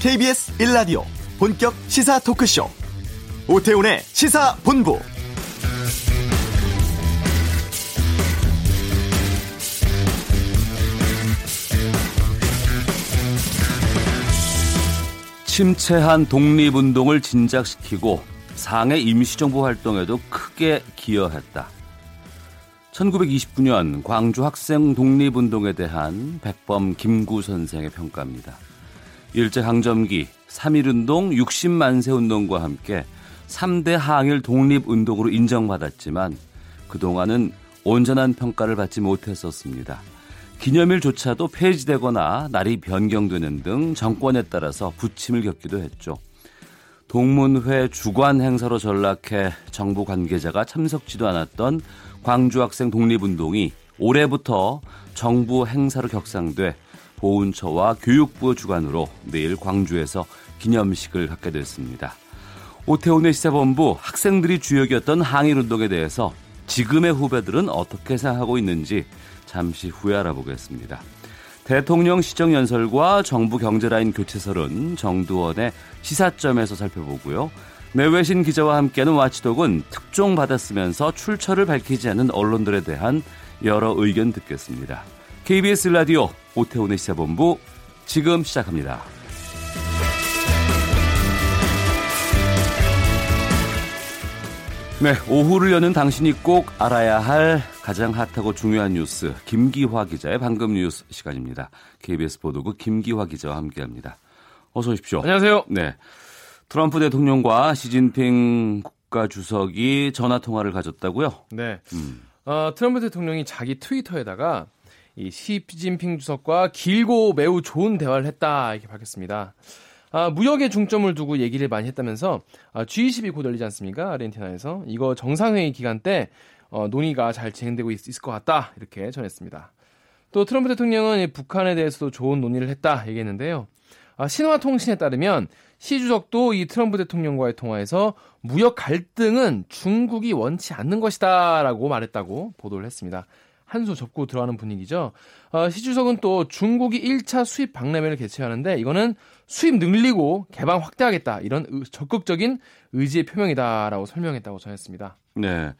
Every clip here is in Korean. KBS 1라디오 본격 시사 토크쇼 오태훈의 시사본부. 침체한 독립운동을 진작시키고 상해 임시정부 활동에도 크게 기여했다. 1929년 광주 학생 독립운동에 대한 백범 김구 선생의 평가입니다. 일제강점기 3.1운동 60만세 운동과 함께 3대 항일 독립운동으로 인정받았지만 그동안은 온전한 평가를 받지 못했었습니다. 기념일조차도 폐지되거나 날이 변경되는 등 정권에 따라서 부침을 겪기도 했죠. 동문회 주관 행사로 전락해 정부 관계자가 참석지도 않았던 광주 학생 독립운동이 올해부터 정부 행사로 격상돼 보훈처와 교육부 주관으로 내일 광주에서 기념식을 갖게 됐습니다. 오태훈의 시사본부, 학생들이 주역이었던 항일운동에 대해서 지금의 후배들은 어떻게 생각하고 있는지 잠시 후에 알아보겠습니다. 대통령 시정연설과 정부 경제라인 교체설은 정두원의 시사점에서 살펴보고요. 내외신 기자와 함께하는 와치독은 특종받았으면서 출처를 밝히지 않은 언론들에 대한 여러 의견 듣겠습니다. KBS 라디오 오태훈의 시사본부 지금 시작합니다. 네, 오후를 여는 당신이 꼭 알아야 할 가장 핫하고 중요한 뉴스, 김기화 기자의 방금 뉴스 시간입니다. KBS 보도국 김기화 기자와 함께합니다. 어서 오십시오. 안녕하세요. 네, 트럼프 대통령과 시진핑 국가주석이 전화통화를 가졌다고요? 네, 트럼프 대통령이 자기 트위터에다가 이 시진핑 주석과 길고 매우 좋은 대화를 했다 이렇게 밝혔습니다. 무역에 중점을 두고 얘기를 많이 했다면서 G20이 곧 열리지 않습니까? 아르헨티나에서. 이거 정상회의 기간 때 논의가 잘 진행되고 있을 것 같다 이렇게 전했습니다. 또 트럼프 대통령은 북한에 대해서도 좋은 논의를 했다 얘기했는데요. 신화통신에 따르면 시 주석도 이 트럼프 대통령과의 통화에서 무역 갈등은 중국이 원치 않는 것이다 라고 말했다고 보도를 했습니다. 한수 접고 들어가는 분위기죠. 시 주석은 또 중국이 1차 수입 박람회를 개최하는데 이거는 수입 늘리고 개방 확대하겠다. 이런 적극적인 의지의 표명이다라고 설명했다고 전했습니다. 네,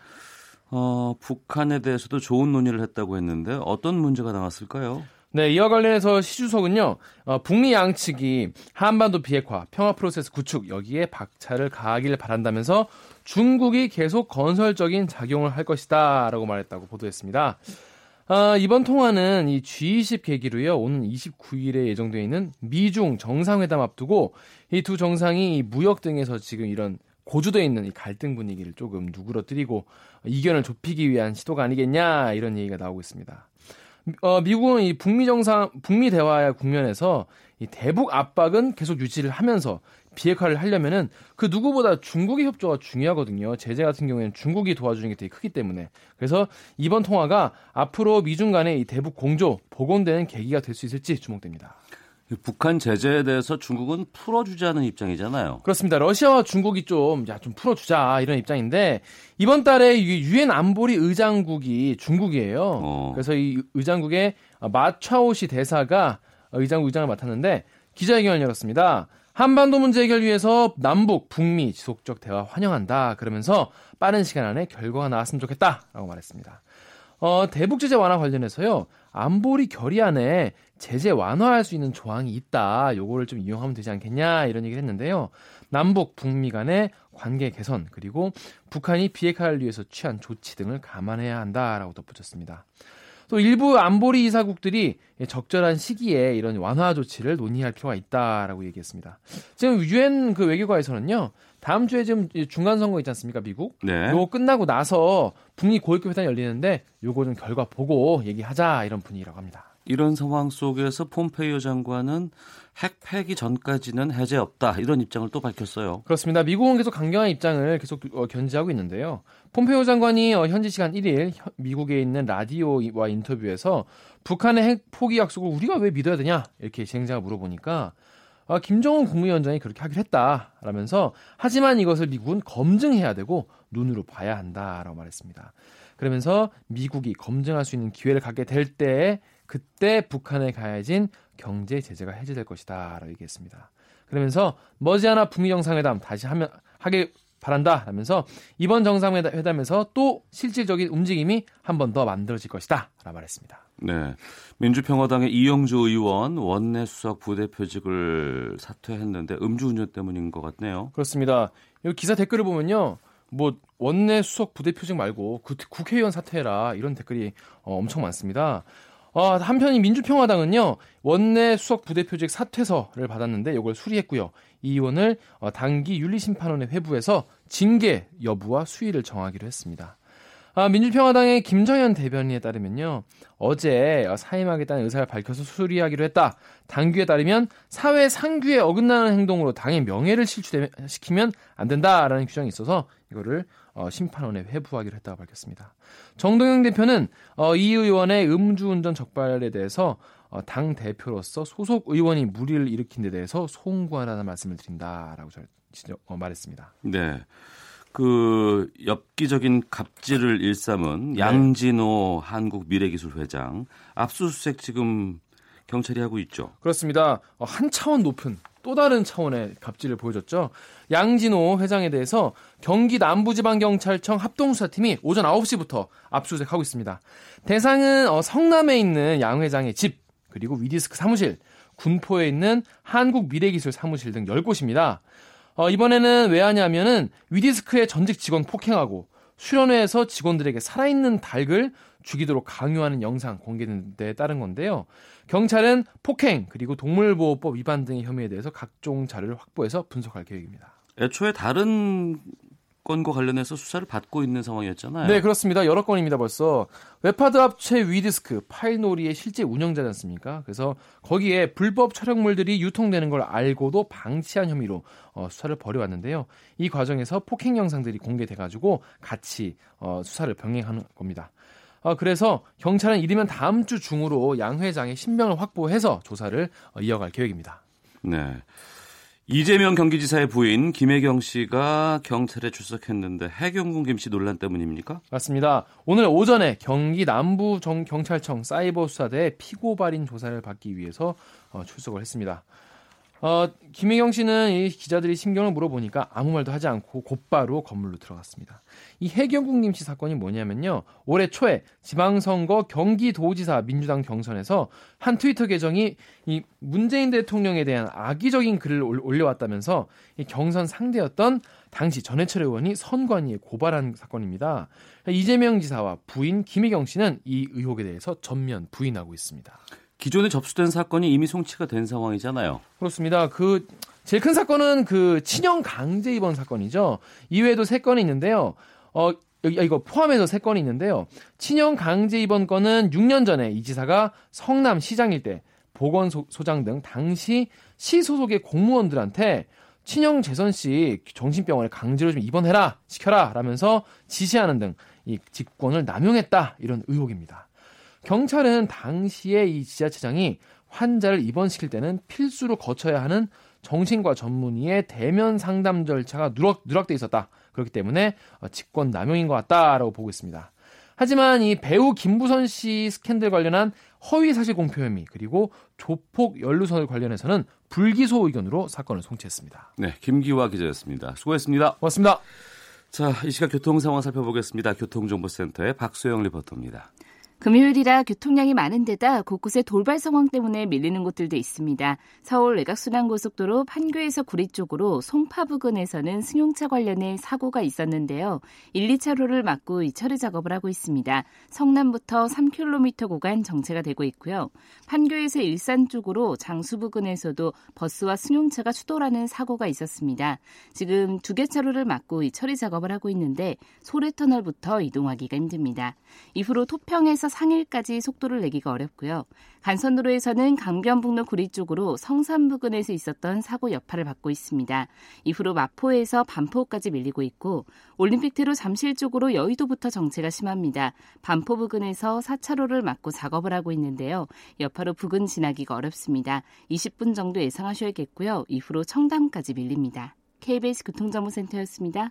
북한에 대해서도 좋은 논의를 했다고 했는데 어떤 문제가 나왔을까요? 네, 이와 관련해서 시 주석은요, 북미 양측이 한반도 비핵화, 평화 프로세스 구축 여기에 박차를 가하기를 바란다면서 중국이 계속 건설적인 작용을 할 것이다 라고 말했다고 보도했습니다. 이번 통화는 이 G20 계기로요, 오는 29일에 예정되어 있는 미중 정상회담 앞두고 이 두 정상이 이 무역 등에서 지금 이런 고조되어 있는 이 갈등 분위기를 조금 누그러뜨리고 이견을 좁히기 위한 시도가 아니겠냐 이런 얘기가 나오고 있습니다. 미국은 이 북미 대화의 국면에서 이 대북 압박은 계속 유지를 하면서 비핵화를 하려면은 그 누구보다 중국의 협조가 중요하거든요. 제재 같은 경우에는 중국이 도와주는 게 되게 크기 때문에. 그래서 이번 통화가 앞으로 미중 간의 이 대북 공조 복원되는 계기가 될 수 있을지 주목됩니다. 북한 제재에 대해서 중국은 풀어주자는 입장이잖아요. 그렇습니다. 러시아와 중국이 좀 풀어주자 이런 입장인데 이번 달에 유엔 안보리 의장국이 중국이에요. 그래서 이 의장국의 마차오시 대사가 의장국 의장을 맡았는데 기자회견을 열었습니다. 한반도 문제 해결 위해서 남북, 북미 지속적 대화 환영한다. 그러면서 빠른 시간 안에 결과가 나왔으면 좋겠다라고 말했습니다. 대북 제재 완화 관련해서요, 안보리 결의안에 제재 완화할 수 있는 조항이 있다. 요거를 좀 이용하면 되지 않겠냐 이런 얘기를 했는데요. 남북, 북미 간의 관계 개선 그리고 북한이 비핵화를 위해서 취한 조치 등을 감안해야 한다라고 덧붙였습니다. 또 일부 안보리 이사국들이 적절한 시기에 이런 완화 조치를 논의할 필요가 있다라고 얘기했습니다. 지금 유엔 그 외교관에서는요, 다음 주에 지금 중간 선거 있지 않습니까, 미국? 네. 요거 끝나고 나서 북미 고위급 회담 열리는데 요거 좀 결과 보고 얘기하자 이런 분위기라고 합니다. 이런 상황 속에서 폼페이오 장관은 핵 폐기 전까지는 해제 없다 이런 입장을 또 밝혔어요. 그렇습니다. 미국은 계속 강경한 입장을 계속 견지하고 있는데요. 폼페이오 장관이 현지 시간 1일 미국에 있는 라디오와 인터뷰에서 북한의 핵 포기 약속을 우리가 왜 믿어야 되냐 이렇게 진행자가 물어보니까 김정은 국무위원장이 그렇게 하기로 했다라면서 하지만 이것을 미국은 검증해야 되고 눈으로 봐야 한다라고 말했습니다. 그러면서 미국이 검증할 수 있는 기회를 갖게 될 때에 그때 북한에 가해진 경제 제재가 해제될 것이다 라고 얘기했습니다. 그러면서 머지않아 북미 정상회담 다시 하길 바란다 하면서 이번 정상회담에서 또 실질적인 움직임이 한 번 더 만들어질 것이다 라고 말했습니다. 네, 민주평화당의 이영주 의원 원내수석 부대표직을 사퇴했는데 음주운전 때문인 것 같네요. 그렇습니다. 여기 기사 댓글을 보면요, 뭐 원내수석 부대표직 말고 국회의원 사퇴해라 이런 댓글이 엄청 많습니다. 한편이 민주평화당은요, 원내 수석 부대표직 사퇴서를 받았는데 이걸 수리했고요. 이 의원을 단기 윤리심판원에 회부해서 징계 여부와 수위를 정하기로 했습니다. 민주평화당의 김정현 대변인에 따르면요, 어제 사임하겠다는 의사를 밝혀서 수리하기로 했다. 당규에 따르면 사회 상규에 어긋나는 행동으로 당의 명예를 실추시키면 안 된다라는 규정이 있어서 이거를 심판원에 회부하기로 했다고 밝혔습니다. 정동영 대표는 이 의원의 음주운전 적발에 대해서 당 대표로서 소속 의원이 무리를 일으킨 데 대해서 송구하다는 말씀을 드린다라고 말했습니다. 네. 그 엽기적인 갑질을 일삼은 양진호 한국미래기술 회장 압수수색 지금 경찰이 하고 있죠. 그렇습니다. 한 차원 높은 또 다른 차원의 갑질을 보여줬죠. 양진호 회장에 대해서 경기 남부지방경찰청 합동수사팀이 오전 9시부터 압수수색하고 있습니다. 대상은 성남에 있는 양 회장의 집, 그리고 위디스크 사무실, 군포에 있는 한국미래기술 사무실 등 10곳입니다. 이번에는 왜 하냐면은 위디스크의 전직 직원 폭행하고 수련회에서 직원들에게 살아있는 닭을 죽이도록 강요하는 영상 공개된 데 따른 건데요. 경찰은 폭행 그리고 동물보호법 위반 등의 혐의에 대해서 각종 자료를 확보해서 분석할 계획입니다. 애초에 다른 건과 관련해서 수사를 받고 있는 상황이었잖아요. 네, 그렇습니다. 여러 건입니다. 벌써 웹하드 업체 위디스크 파일놀이의 실제 운영자지 않습니까? 그래서 거기에 불법 촬영물들이 유통되는 걸 알고도 방치한 혐의로 수사를 벌여왔는데요. 이 과정에서 폭행 영상들이 공개돼가지고 같이 수사를 병행하는 겁니다. 그래서 경찰은 이르면 다음 주 중으로 양 회장의 신병을 확보해서 조사를 이어갈 계획입니다. 네. 이재명 경기지사의 부인 김혜경 씨가 경찰에 출석했는데 해경군 김씨 논란 때문입니까? 맞습니다. 오늘 오전에 경기 남부경찰청 사이버수사대 피고발인 조사를 받기 위해서 출석을 했습니다. 김혜경 씨는 이 기자들이 심경을 물어보니까 아무 말도 하지 않고 곧바로 건물로 들어갔습니다. 이 해경군 김씨 사건이 뭐냐면요, 올해 초에 지방선거 경기도지사 민주당 경선에서 한 트위터 계정이 이 문재인 대통령에 대한 악의적인 글을 올려왔다면서 이 경선 상대였던 당시 전해철 의원이 선관위에 고발한 사건입니다. 이재명 지사와 부인 김혜경 씨는 이 의혹에 대해서 전면 부인하고 있습니다. 기존에 접수된 사건이 이미 송치가 된 상황이잖아요. 그렇습니다. 제일 큰 사건은 친형 강제 입원 사건이죠. 이외에도 3건이 있는데요. 이거 포함해서 3건이 있는데요. 친형 강제 입원 건은 6년 전에 이 지사가 성남시장일 때 보건소장 등 당시 시 소속의 공무원들한테 친형 재선 씨 정신병원에 강제로 좀 입원해라, 시켜라 라면서 지시하는 등 이 직권을 남용했다, 이런 의혹입니다. 경찰은 당시에 이 지자체장이 환자를 입원시킬 때는 필수로 거쳐야 하는 정신과 전문의의 대면 상담 절차가 누락돼 있었다. 그렇기 때문에 직권 남용인 것 같다라고 보고 있습니다. 하지만 이 배우 김부선 씨 스캔들 관련한 허위 사실 공표 혐의, 그리고 조폭 연루설 관련해서는 불기소 의견으로 사건을 송치했습니다. 네, 김기화 기자였습니다. 수고했습니다. 고맙습니다. 자, 이 시각 교통 상황 살펴보겠습니다. 교통정보센터의 박수영 리포터입니다. 금요일이라 교통량이 많은 데다 곳곳에 돌발 상황 때문에 밀리는 곳들도 있습니다. 서울 외곽순환고속도로 판교에서 구리 쪽으로 송파 부근에서는 승용차 관련해 사고가 있었는데요. 1, 2차로를 막고 이 처리 작업을 하고 있습니다. 성남부터 3km 구간 정체가 되고 있고요. 판교에서 일산 쪽으로 장수 부근에서도 버스와 승용차가 추돌하는 사고가 있었습니다. 지금 2개 차로를 막고 이 처리 작업을 하고 있는데 소래터널부터 이동하기가 힘듭니다. 이후로 토평에서 상일까지 속도를 내기가 어렵고요. 간선도로에서는 강변북로 구리 쪽으로 성산 부근에서 있었던 사고 여파를 받고 있습니다. 이후로 마포에서 반포까지 밀리고 있고, 올림픽대로 잠실 쪽으로 여의도부터 정체가 심합니다. 반포 부근에서 4차로를 막고 작업을 하고 있는데요. 여파로 부근 지나기가 어렵습니다. 20분 정도 예상하셔야겠고요. 이후로 청담까지 밀립니다. KBS 교통정보센터였습니다.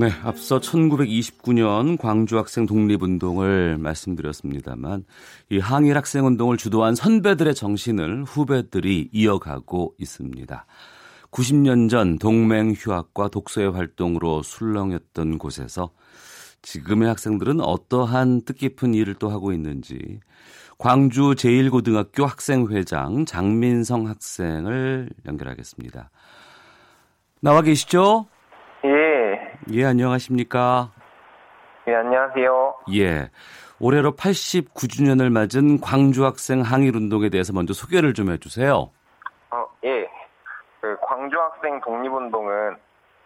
네, 앞서 1929년 광주 학생 독립운동을 말씀드렸습니다만 이 항일 학생 운동을 주도한 선배들의 정신을 후배들이 이어가고 있습니다. 90년 전 동맹 휴학과 독서의 활동으로 술렁였던 곳에서 지금의 학생들은 어떠한 뜻깊은 일을 또 하고 있는지 광주제일고등학교 학생회장 장민성 학생을 연결하겠습니다. 나와 계시죠? 예. 예, 안녕하십니까? 예, 안녕하세요. 예. 올해로 89주년을 맞은 광주 학생 항일운동에 대해서 먼저 소개를 좀 해주세요. 예. 광주 학생 독립운동은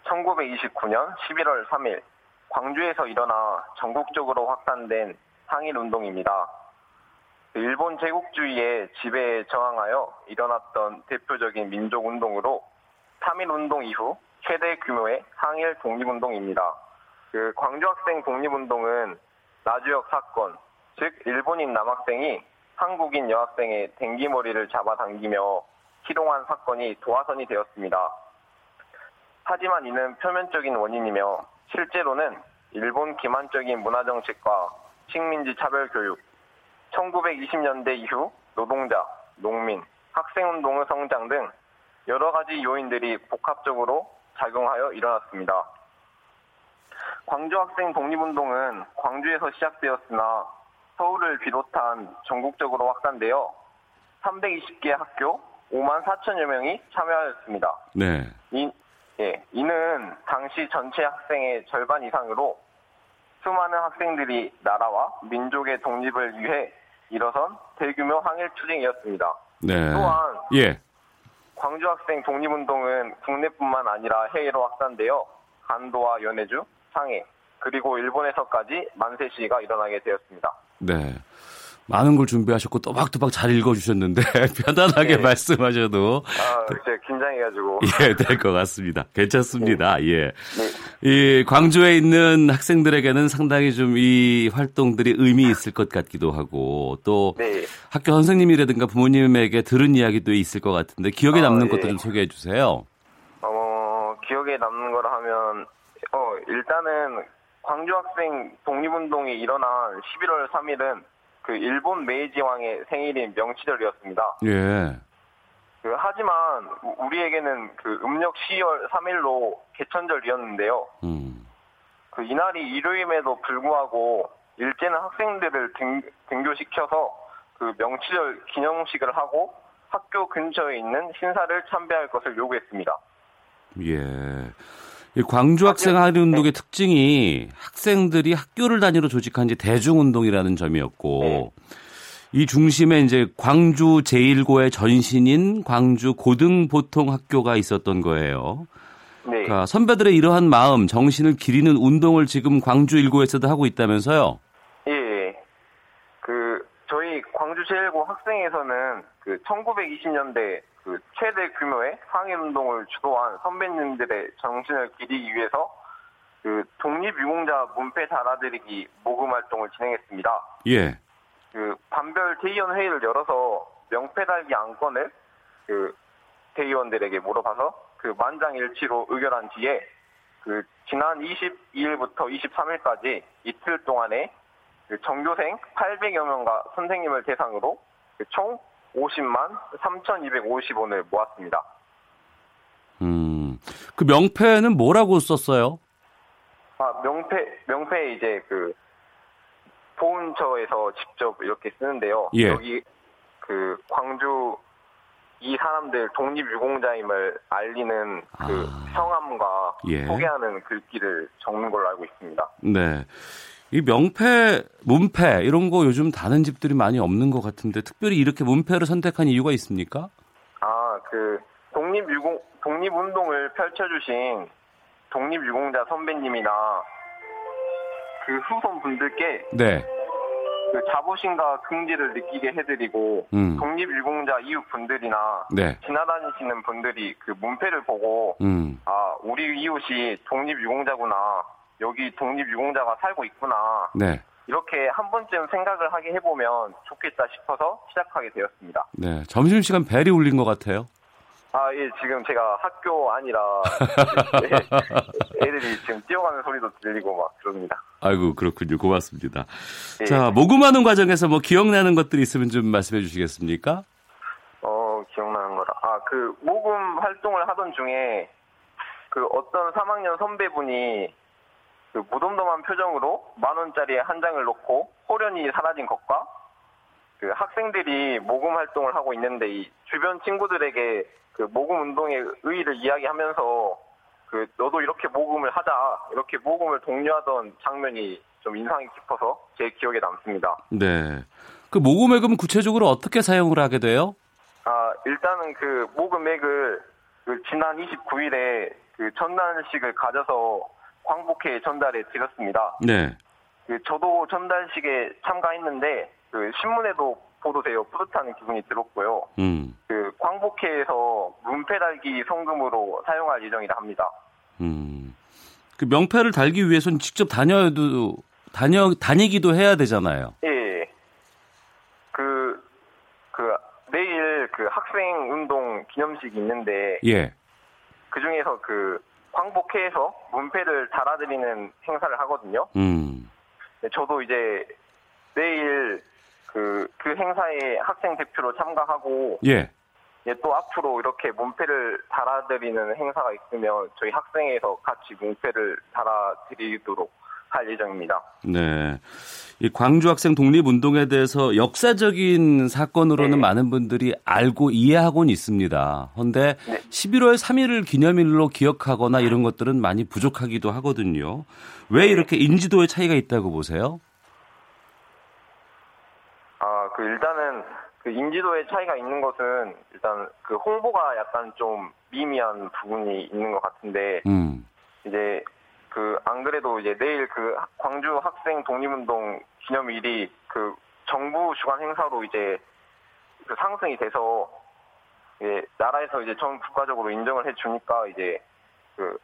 1929년 11월 3일 광주에서 일어나 전국적으로 확산된 항일운동입니다. 일본 제국주의의 지배에 저항하여 일어났던 대표적인 민족운동으로 3.1운동 이후 최대 규모의 항일 독립운동입니다. 광주 학생 독립운동은 나주역 사건, 즉 일본인 남학생이 한국인 여학생의 댕기머리를 잡아당기며 희롱한 사건이 도화선이 되었습니다. 하지만 이는 표면적인 원인이며 실제로는 일본 기만적인 문화정책과 식민지 차별교육, 1920년대 이후 노동자, 농민, 학생운동의 성장 등 여러 가지 요인들이 복합적으로 작용하여 일어났습니다. 광주 학생 독립운동은 광주에서 시작되었으나 서울을 비롯한 전국적으로 확산되어 320개 학교 5만 4천여 명이 참여하였습니다. 네. 이는 당시 전체 학생의 절반 이상으로 수많은 학생들이 나라와 민족의 독립을 위해 일어선 대규모 항일 투쟁이었습니다. 네. 또한 예. 광주 학생 독립운동은 국내뿐만 아니라 해외로 확산되어 간도와 연해주, 상해, 그리고 일본에서까지 만세 시위가 일어나게 되었습니다. 네. 많은 걸 준비하셨고 또박또박 잘 읽어주셨는데 편안하게 네. 말씀하셔도 이제 긴장해가지고 예, 될 것 같습니다. 괜찮습니다. 네. 예, 네. 이 광주에 있는 학생들에게는 상당히 좀 이 활동들이 의미 있을 것 같기도 하고 또 네. 학교 선생님이라든가 부모님에게 들은 이야기도 있을 것 같은데 기억에 남는 것도 좀 소개해 주세요. 기억에 남는 거라 하면 일단은 광주 학생 독립운동이 일어난 11월 3일은 일본 메이지 왕의 생일인 명치절이었습니다. 예. 하지만 우리에게는 음력 12월 3일로 개천절이었는데요. 이날이 일요일임에도 불구하고 일제는 학생들을 등교시켜서 명치절 기념식을 하고 학교 근처에 있는 신사를 참배할 것을 요구했습니다. 예. 광주 학생 항일운동의 특징이 학생들이 학교를 단위로 조직한 지 대중운동이라는 점이었고 네. 이 중심에 이제 광주 제1고의 전신인 광주 고등보통학교가 있었던 거예요. 네. 그러니까 선배들의 이러한 마음, 정신을 기리는 운동을 지금 광주 1고에서도 하고 있다면서요? 예. 저희 광주 제1고 학생에서는 1920년대 최대 규모의 항일운동을 주도한 선배님들의 정신을 기리기 위해서 독립유공자 문패 달아드리기 모금활동을 진행했습니다. 예. 반별 대의원 회의를 열어서 명패 달기 안건을 대의원들에게 물어봐서 만장일치로 의결한 뒤에 지난 22일부터 23일까지 이틀 동안에 전교생 800여 명과 선생님을 대상으로 총 50만 3,250원을 모았습니다. 그 명패는 뭐라고 썼어요? 명패에 이제 보훈처에서 직접 이렇게 쓰는데요. 예. 여기 광주 이 사람들 독립유공자임을 알리는 성함과 예. 소개하는 글귀를 적는 걸로 알고 있습니다. 네. 이 명패, 문패 이런 거 요즘 다는 집들이 많이 없는 것 같은데 특별히 이렇게 문패를 선택한 이유가 있습니까? 독립운동을 펼쳐주신 독립유공자 선배님이나 후손 분들께 네. 자부심과 긍지를 느끼게 해드리고 독립유공자 이웃 분들이나 네. 지나다니시는 분들이 문패를 보고 우리 이웃이 독립유공자구나. 여기 독립유공자가 살고 있구나. 네. 이렇게 한 번쯤 생각을 하게 해보면 좋겠다 싶어서 시작하게 되었습니다. 네, 점심시간 벨이 울린 것 같아요. 아, 예, 지금 제가 학교 아니라 애들이 지금 뛰어가는 소리도 들리고 막 그럽니다. 아이고, 그렇군요. 고맙습니다. 예. 자, 모금하는 과정에서 뭐 기억나는 것들이 있으면 좀 말씀해 주시겠습니까? 기억나는 거라. 그 모금 활동을 하던 중에 그 어떤 3학년 선배분이 그 무덤덤한 표정으로 10,000원짜리에 한 장을 놓고 호련히 사라진 것과 그 학생들이 모금 활동을 하고 있는데 이 주변 친구들에게 그 모금 운동의 의의를 이야기하면서 그 너도 이렇게 모금을 하자 이렇게 모금을 독려하던 장면이 좀 인상이 깊어서 제 기억에 남습니다. 네. 그 모금액은 구체적으로 어떻게 사용을 하게 돼요? 일단은 그 모금액을 그 지난 29일에 그 전날식을 가져서 광복회에 전달해 드렸습니다. 네. 그 저도 전달식에 참가했는데 그 신문에도 보도되어 뿌듯한 기분이 들었고요. 그 광복회에서 문패 달기 성금으로 사용할 예정이라 합니다. 그 명패를 달기 위해서는 직접 다니기도 해야 되잖아요. 예. 그 내일 그 학생 운동 기념식이 있는데. 예. 그 중에서 그 광복회에서 문패를 달아드리는 행사를 하거든요. 네, 저도 이제 내일 그 행사에 학생 대표로 참가하고, 예. 예, 또 앞으로 이렇게 문패를 달아드리는 행사가 있으면 저희 학생회에서 같이 문패를 달아드리도록 할 예정입니다. 네, 이 광주 학생 독립운동에 대해서 역사적인 사건으로는 네. 많은 분들이 알고 이해하고는 있습니다. 그런데 네. 11월 3일을 기념일로 기억하거나 이런 것들은 많이 부족하기도 하거든요. 왜 이렇게 인지도의 차이가 있다고 보세요? 그 일단은 그 인지도의 차이가 있는 것은 일단 그 홍보가 약간 좀 미미한 부분이 있는 것 같은데 이제. 그 안 그래도 이제 내일 그 광주 학생 독립운동 기념일이 그 정부 주관 행사로 이제 그 상승이 돼서 예 나라에서 이제 전 국가적으로 인정을 해주니까 이제 그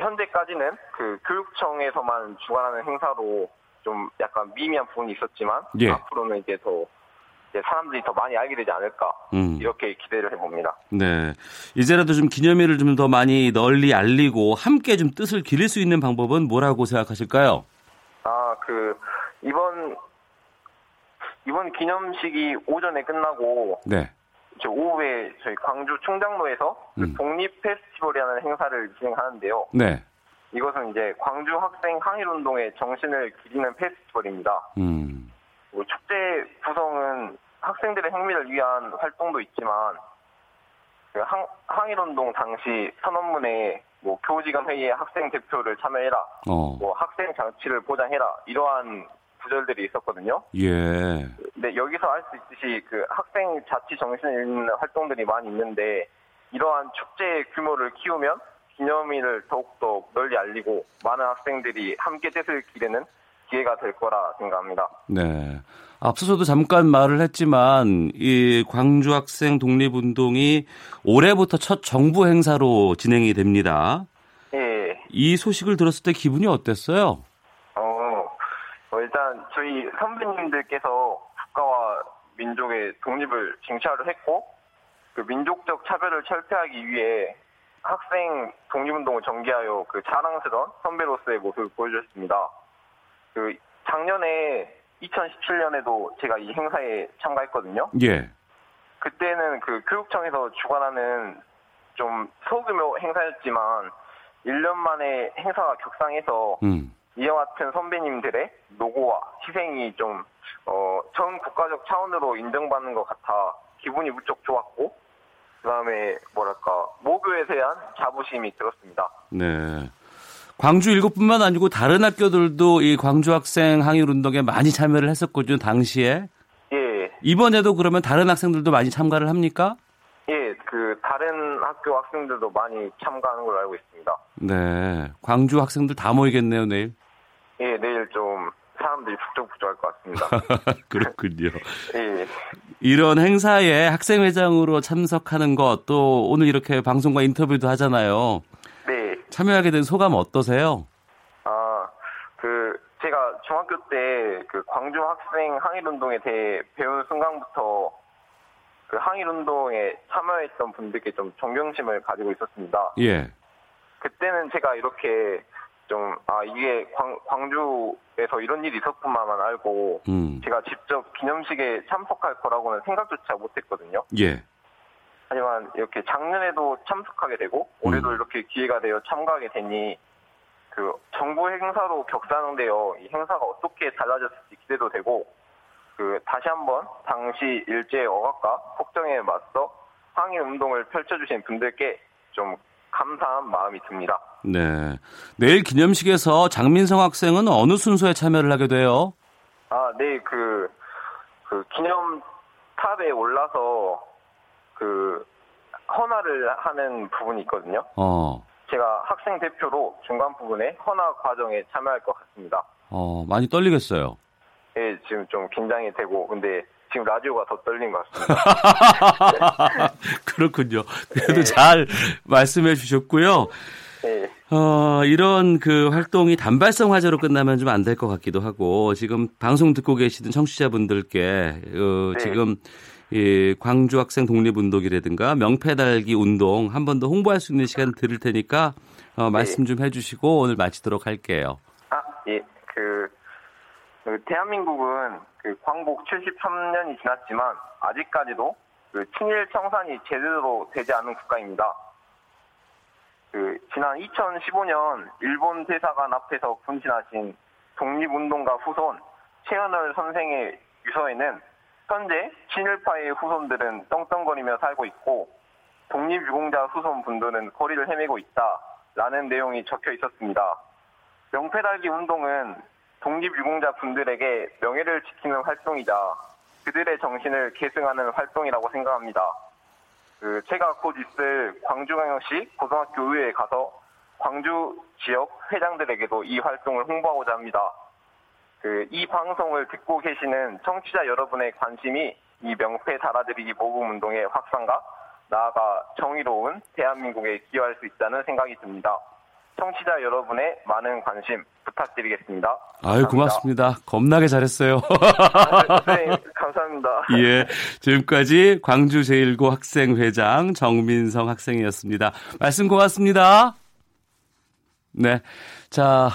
현재까지는 그 교육청에서만 주관하는 행사로 좀 약간 미미한 부분이 있었지만 예. 앞으로는 이제 더 사람들이 더 많이 알게 되지 않을까 이렇게 기대를 해봅니다. 네, 이제라도 좀 기념일을 좀 더 많이 널리 알리고 함께 좀 뜻을 기릴 수 있는 방법은 뭐라고 생각하실까요? 그 이번 기념식이 오전에 끝나고 네. 저 오후에 저희 광주 충장로에서 그 독립 페스티벌이라는 행사를 진행하는데요. 네. 이것은 이제 광주 학생 항일 운동의 정신을 기리는 페스티벌입니다. 축제 구성은 학생들의 행위를 위한 활동도 있지만 그 항일운동 당시 선언문에 뭐 교우지간 회의에 학생 대표를 참여해라, 뭐 학생 장치를 보장해라 이러한 구절들이 있었거든요. 예. 근데 여기서 알 수 있듯이 그 학생 자치 정신을 읽는 활동들이 많이 있는데 이러한 축제의 규모를 키우면 기념일을 더욱더 널리 알리고 많은 학생들이 함께 뜻을 기르는 기회가 될 거라 생각합니다. 네. 앞서서도 잠깐 말을 했지만 이 광주 학생 독립운동이 올해부터 첫 정부 행사로 진행이 됩니다. 예. 이 소식을 들었을 때 기분이 어땠어요? 일단 저희 선배님들께서 국가와 민족의 독립을 쟁취하려 했고 그 민족적 차별을 철폐하기 위해 학생 독립운동을 전개하여 그 자랑스러운 선배로서의 모습을 보여주셨습니다. 그 작년에 2017년에도 제가 이 행사에 참가했거든요. 예. 그때는 그 교육청에서 주관하는 좀 소규모 행사였지만 1년 만에 행사가 격상해서 이와 같은 선배님들의 노고와 희생이 좀 전 국가적 차원으로 인정받는 것 같아 기분이 무척 좋았고 그다음에 뭐랄까 모교에 대한 자부심이 들었습니다. 네. 광주 7뿐만 아니고 다른 학교들도 이 광주 학생 항일 운동에 많이 참여를 했었거든요, 당시에. 예. 이번에도 그러면 다른 학생들도 많이 참가를 합니까? 예, 그 다른 학교 학생들도 많이 참가하는 걸로 알고 있습니다. 네. 광주 학생들 다 모이겠네요, 내일. 예, 내일 좀 사람들이 북적북적할 것 같습니다. 그렇군요. 예. 이런 행사에 학생회장으로 참석하는 것, 또 오늘 이렇게 방송과 인터뷰도 하잖아요. 참여하게 된 소감 어떠세요? 광주 학생 항일운동에 대해 배운 순간부터 그 항일운동에 참여했던 분들께 좀 존경심을 가지고 있었습니다. 예. 그때는 제가 이렇게 좀, 이게 광주에서 이런 일이 있었구만만 알고, 제가 직접 기념식에 참석할 거라고는 생각조차 못했거든요. 예. 하지만 이렇게 작년에도 참석하게 되고, 올해도 이렇게 기회가 되어 참가하게 되니, 그 정부 행사로 격상되어 이 행사가 어떻게 달라졌을지 기대도 되고, 그 다시 한번 당시 일제의 억압과 폭정에 맞서 항일 운동을 펼쳐주신 분들께 좀 감사한 마음이 듭니다. 네. 내일 기념식에서 장민성 학생은 어느 순서에 참여를 하게 돼요? 네. 그 기념 탑에 올라서 그 헌화를 하는 부분이 있거든요. 제가 학생 대표로 중간 부분에 헌화 과정에 참여할 것 같습니다. 많이 떨리겠어요. 네, 지금 좀 긴장이 되고, 근데 지금 라디오가 더 떨린 것 같습니다. 그렇군요. 그래도 네. 잘 말씀해 주셨고요. 네. 이런 그 활동이 단발성 화제로 끝나면 좀 안 될 것 같기도 하고, 지금 방송 듣고 계시는 청취자분들께 네. 지금 이 광주 학생 독립운동이라든가 명패달기 운동 한 번 더 홍보할 수 있는 시간 드릴 테니까 네. 말씀 좀 해주시고 오늘 마치도록 할게요. 예. 그 대한민국은 그 광복 73년이 지났지만 아직까지도 그 친일 청산이 제대로 되지 않은 국가입니다. 그 지난 2015년 일본 대사관 앞에서 분신하신 독립운동가 후손 최연월 선생의 유서에는 현재 친일파의 후손들은 떵떵거리며 살고 있고 독립유공자 후손분들은 거리를 헤매고 있다라는 내용이 적혀 있었습니다. 명패달기 운동은 독립유공자 분들에게 명예를 지키는 활동이자 그들의 정신을 계승하는 활동이라고 생각합니다. 그 제가 곧 있을 광주광역시 고등학교 의회에 가서 광주 지역 회장들에게도 이 활동을 홍보하고자 합니다. 이 방송을 듣고 계시는 청취자 여러분의 관심이 이 명패 달아드리기 모금운동의 확산과 나아가 정의로운 대한민국에 기여할 수 있다는 생각이 듭니다. 청취자 여러분의 많은 관심 부탁드리겠습니다. 감사합니다. 고맙습니다. 겁나게 잘했어요. 선생님, 감사합니다. 예, 지금까지 광주제일고 학생회장 정민성 학생이었습니다. 말씀 고맙습니다. 네. 자,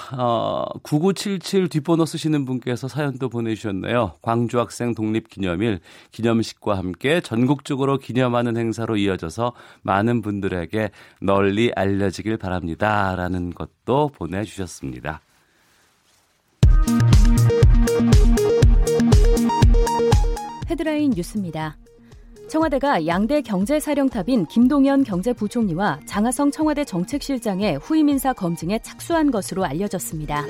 9977 뒷번호 쓰시는 분께서 사연도 보내주셨네요. 광주 학생 독립기념일 기념식과 함께 전국적으로 기념하는 행사로 이어져서 많은 분들에게 널리 알려지길 바랍니다. 라는 것도 보내주셨습니다. 헤드라인 뉴스입니다. 청와대가 양대 경제사령탑인 김동연 경제부총리와 장하성 청와대 정책실장의 후임 인사 검증에 착수한 것으로 알려졌습니다.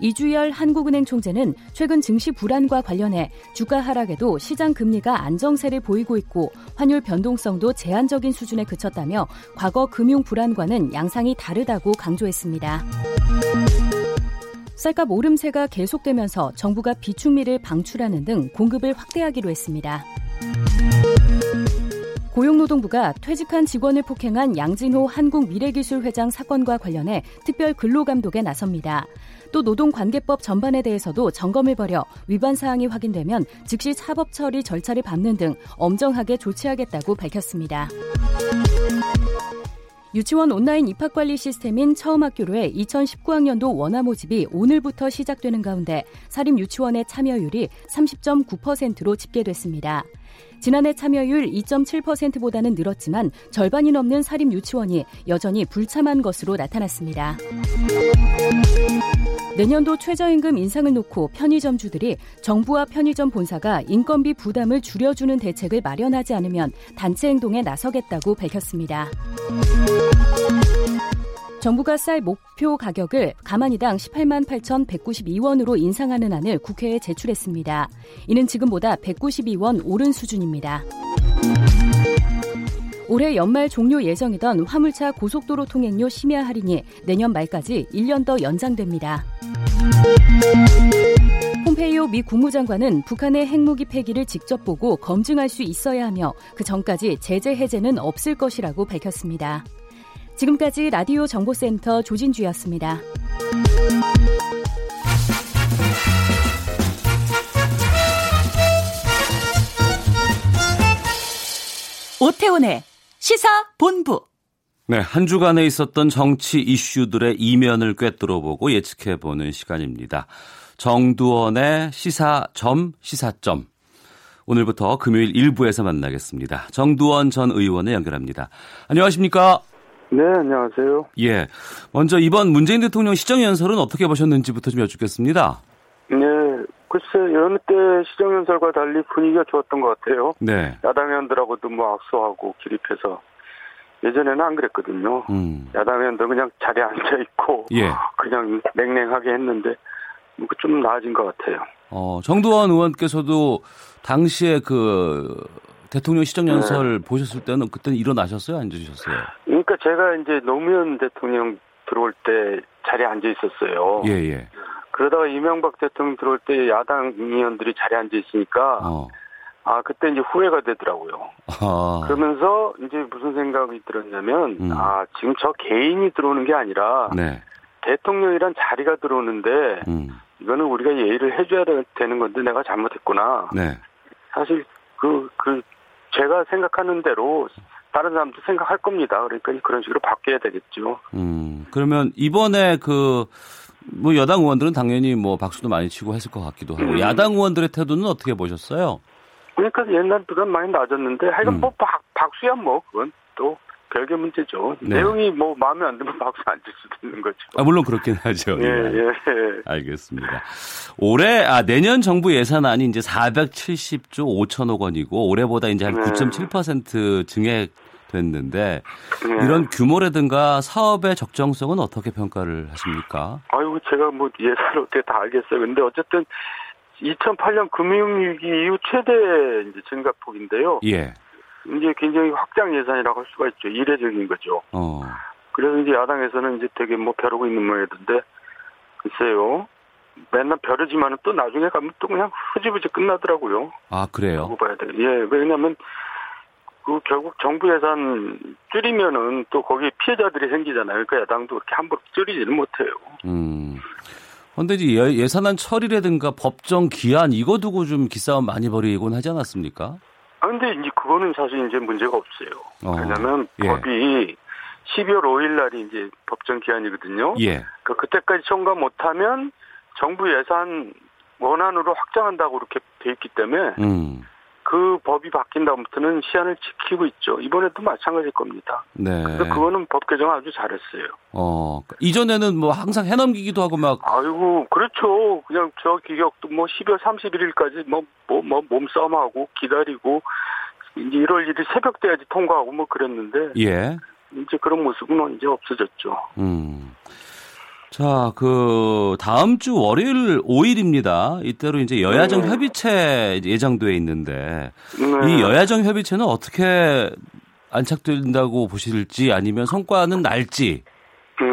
이주열 한국은행 총재는 최근 증시 불안과 관련해 주가 하락에도 시장 금리가 안정세를 보이고 있고 환율 변동성도 제한적인 수준에 그쳤다며 과거 금융 불안과는 양상이 다르다고 강조했습니다. 쌀값 오름세가 계속되면서 정부가 비축미를 방출하는 등 공급을 확대하기로 했습니다. 고용노동부가 퇴직한 직원을 폭행한 양진호 한국미래기술 회장 사건과 관련해 특별 근로감독에 나섭니다. 또 노동관계법 전반에 대해서도 점검을 벌여 위반 사항이 확인되면 즉시 사법처리 절차를 밟는 등 엄정하게 조치하겠다고 밝혔습니다. 유치원 온라인 입학관리 시스템인 처음학교로의 2019학년도 원아 모집이 오늘부터 시작되는 가운데 사립유치원의 참여율이 30.9%로 집계됐습니다. 지난해 참여율 2.7%보다는 늘었지만 절반이 넘는 사립유치원이 여전히 불참한 것으로 나타났습니다. 내년도 최저임금 인상을 놓고 편의점주들이 정부와 편의점 본사가 인건비 부담을 줄여주는 대책을 마련하지 않으면 단체 행동에 나서겠다고 밝혔습니다. 정부가 쌀 목표 가격을 가마니당 18만 8,192원으로 인상하는 안을 국회에 제출했습니다. 이는 지금보다 192원 오른 수준입니다. 올해 연말 종료 예정이던 화물차 고속도로 통행료 심야 할인이 내년 말까지 1년 더 연장됩니다. 폼페이오 미 국무장관은 북한의 핵무기 폐기를 직접 보고 검증할 수 있어야 하며 그 전까지 제재 해제는 없을 것이라고 밝혔습니다. 지금까지 라디오 정보센터 조진주였습니다. 오태훈의 시사본부. 네, 한 주간에 있었던 정치 이슈들의 이면을 꿰뚫어보고 예측해보는 시간입니다. 정두원의 시사점. 오늘부터 금요일 1부에서 만나겠습니다. 정두원 전 의원을 연결합니다. 안녕하십니까? 네, 안녕하세요. 예, 먼저 이번 문재인 대통령 시정연설은 어떻게 보셨는지부터 좀 여쭙겠습니다. 네, 글쎄 여느 때 시정연설과 달리 분위기가 좋았던 것 같아요. 네. 야당 의원들하고도 뭐 악수하고 기립해서. 예전에는 안 그랬거든요. 야당 의원들 그냥 자리에 앉아있고 예. 그냥 냉랭하게 했는데 좀 나아진 것 같아요. 정두원 의원께서도 당시에 그 대통령 시정연설 네. 보셨을 때는 그때는 일어나셨어요? 앉으셨어요? 그러니까 제가 이제 노무현 대통령 들어올 때 자리에 앉아있었어요. 예예. 그러다가 이명박 대통령 들어올 때 야당 의원들이 자리에 앉아있으니까 그때 이제 후회가 되더라고요. 그러면서 이제 무슨 생각이 들었냐면, 지금 저 개인이 들어오는 게 아니라, 네. 대통령이란 자리가 들어오는데, 이거는 우리가 예의를 해줘야 되는 건데 내가 잘못했구나. 네. 사실, 제가 생각하는 대로 다른 사람도 생각할 겁니다. 그러니까 그런 식으로 바뀌어야 되겠죠. 그러면 이번에 여당 의원들은 당연히 박수도 많이 치고 했을 것 같기도 하고, 야당 의원들의 태도는 어떻게 보셨어요? 그러니까 옛날보다 많이 낮았는데 하여간 박수야 그건 또 별개 문제죠. 네. 내용이 마음에 안 들면 박수 안 칠 수도 있는 거죠. 물론 그렇긴 하죠. 예, 예, 예. 알겠습니다. 올해 내년 정부 예산안이 이제 470조 5천억 원이고 올해보다 이제 한 9.7% 증액됐는데 네. 이런 규모라든가 사업의 적정성은 어떻게 평가를 하십니까? 아유, 제가 예산을 어떻게 다 알겠어요. 근데 어쨌든 2008년 금융위기 이후 최대 이제 증가폭인데요. 예. 이제 굉장히 확장 예산이라고 할 수가 있죠. 이례적인 거죠. 그래서 이제 야당에서는 이제 되게 벼르고 있는 모양이던데, 글쎄요. 맨날 벼르지만은 또 나중에 가면 또 그냥 흐지부지 끝나더라고요. 아, 그래요? 봐야 돼요. 예, 왜냐면, 결국 정부 예산 줄이면은 또 거기 피해자들이 생기잖아요. 그러니까 야당도 그렇게 함부로 줄이지는 못해요. 근데 이제 예산안 처리라든가 법정 기한 이거 두고 좀 기싸움 많이 벌이곤 하지 않았습니까? 근데 이제 그거는 사실 이제 문제가 없어요. 왜냐하면 법이 12월 5일 날이 이제 법정 기한이거든요. 예. 그때까지 통과 못하면 정부 예산 원안으로 확장한다고 이렇게 돼 있기 때문에 그 법이 바뀐 다음부터는 시한을 지키고 있죠. 이번에도 마찬가지일 겁니다. 네. 그래서 그거는 법 개정 아주 잘했어요. 이전에는 항상 해넘기기도 하고 아이고, 그렇죠. 그냥 저 규격도 12월 31일까지 몸싸움하고 기다리고 이제 1월 1일 새벽 돼야지 통과하고 그랬는데. 예. 이제 그런 모습은 이제 없어졌죠. 자, 다음 주 월요일 5일입니다. 이때로 이제 여야정 협의체 예정돼 있는데, 네. 이 여야정 협의체는 어떻게 안착된다고 보실지 아니면 성과는 날지? 네.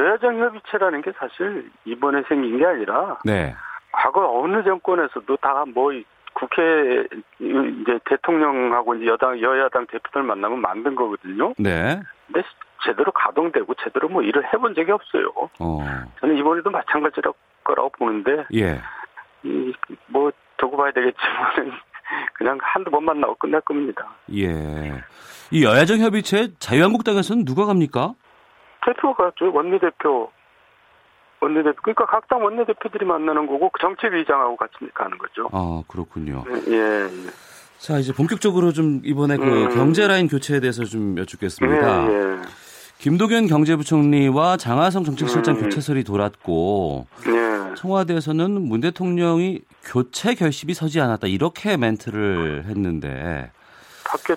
여야정 협의체라는 게 사실 이번에 생긴 게 아니라, 네. 과거 어느 정권에서도 다 국회, 이제 대통령하고 이제 여야당 대표들 만나면 만든 거거든요. 네. 근데 제대로 가동되고 제대로 일을 해본 적이 없어요. 저는 이번에도 마찬가지일 거라고 보는데, 예. 두고 봐야 되겠지만, 그냥 한두 번만 나오고 끝날 겁니다. 예. 이 여야정 협의체 자유한국당에서는 누가 갑니까? 대표가 가죠. 원내대표. 그러니까 각 당 원내대표들이 만나는 거고, 정책위의장하고 같이 가는 거죠. 아, 그렇군요. 예. 자, 이제 본격적으로 좀 이번에 경제라인 교체에 대해서 좀 여쭙겠습니다. 예. 김동연 경제부총리와 장하성 정책실장 교체설이 돌았고 예. 청와대에서는 문 대통령이 교체 결심이 서지 않았다 이렇게 멘트를 했는데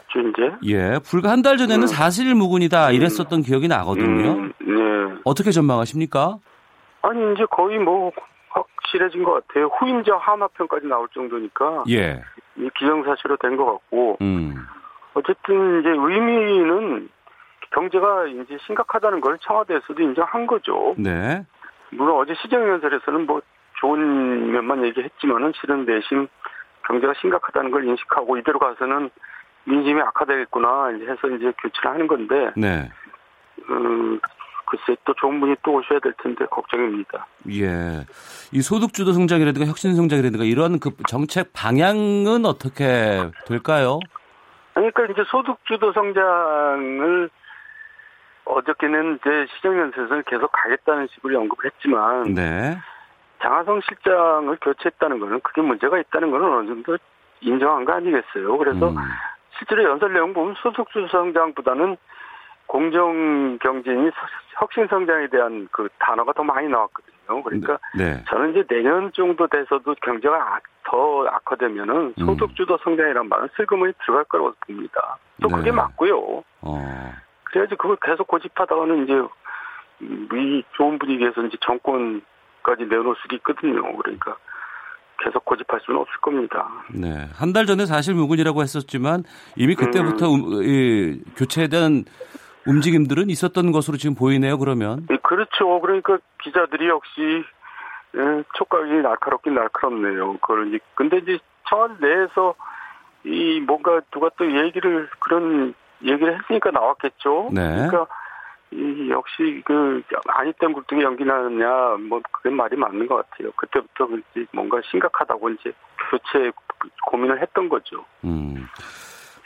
바뀌었죠 이제? 예, 불과 한 달 전에는 사실무근이다 이랬었던 기억이 나거든요. 예. 어떻게 전망하십니까? 아니 이제 거의 확실해진 것 같아요. 후임자 하마평까지 나올 정도니까 예. 기정사실로 된 것 같고 어쨌든 이제 의미는 경제가 이제 심각하다는 걸 청와대에서도 인정한 거죠. 네. 물론 어제 시정연설에서는 좋은 면만 얘기했지만은 실은 내심 경제가 심각하다는 걸 인식하고 이대로 가서는 민심이 악화되겠구나 해서 이제 교체를 하는 건데. 네. 글쎄 또 좋은 분이 또 오셔야 될 텐데 걱정입니다. 예. 이 소득주도 성장이라든가 혁신 성장이라든가 이런 정책 방향은 어떻게 될까요? 그러니까 이제 소득주도 성장을 어저께는 이제 시정연설에서 계속 가겠다는 식으로 언급을 했지만, 네. 장하성 실장을 교체했다는 거는 그게 문제가 있다는 거는 어느 정도 인정한 거 아니겠어요. 그래서 실제로 연설 내용 보면 소득주도 성장보다는 공정경쟁이 혁신성장에 대한 그 단어가 더 많이 나왔거든요. 그러니까 네. 저는 이제 내년 정도 돼서도 경제가 더 악화되면은 소득주도 성장이란 말은 슬그머니 들어갈 거라고 봅니다. 또 그게 네. 맞고요. 그래야지 그걸 계속 고집하다가는 이제 이 좋은 분위기에서 이제 정권까지 내놓을 수 있거든요. 그러니까 계속 고집할 수는 없을 겁니다. 네, 한 달 전에 사실무근이라고 했었지만 이미 그때부터 이 교체에 대한 움직임들은 있었던 것으로 지금 보이네요. 그러면 그렇죠. 그러니까 기자들이 역시 촉각이 날카롭긴 날카롭네요. 그걸 이제 근데 이제 청와대 내에서 이 뭔가 누가 또 얘기를 그런 얘기를 했으니까 나왔겠죠. 네. 그러니까 이 역시 그 안입된 굴뚝이 연기나느냐 뭐 그게 말이 맞는 것 같아요. 그때부터 뭔가 심각하다고 이제 교체 고민을 했던 거죠.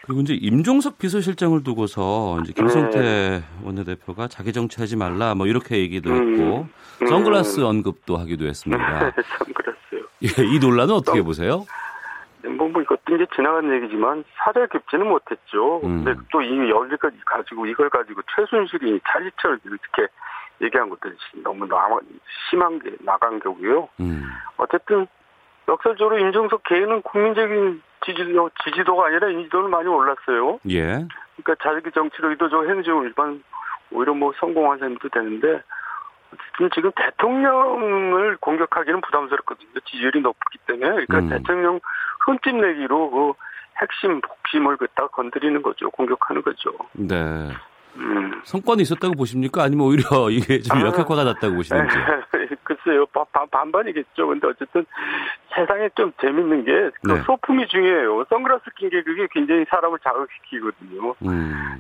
그리고 이제 임종석 비서실장을 두고서 이제 김성태 네. 원내대표가 자기 정치하지 말라 뭐 이렇게 얘기도 했고 선글라스 언급도 하기도 했습니다. 선글라스요. 예, 이 논란은 어떻게 보세요? 뭐 이것도 이제 지나간 얘기지만 사례 깊지는 못했죠. 근데 또 이 여기까지 가지고 이걸 가지고 최순실이 차지철 이렇게 얘기한 것들이 너무 심한 게 나간 거고요. 어쨌든 역설적으로 임종석 개인은 국민적인 지지도가 아니라 인지도는 많이 올랐어요. 예. 그러니까 자기 정치로 의도적으로 행정 일반 오히려 뭐 성공한 셈도 되는데 지금 대통령을 공격하기는 부담스럽거든요. 지지율이 높기 때문에. 그러니까 대통령 흠집내기로 그 핵심 복심을 갖다 건드리는 거죠. 공격하는 거죠. 네. 성과는 있었다고 보십니까? 아니면 오히려 이게 좀 역효과가 났다고 보시는지? 글쎄요. 반반이겠죠. 근데 어쨌든 세상에 좀 재밌는 게 그 네. 소품이 중요해요. 선글라스 낀 게 그게 굉장히 사람을 자극시키거든요.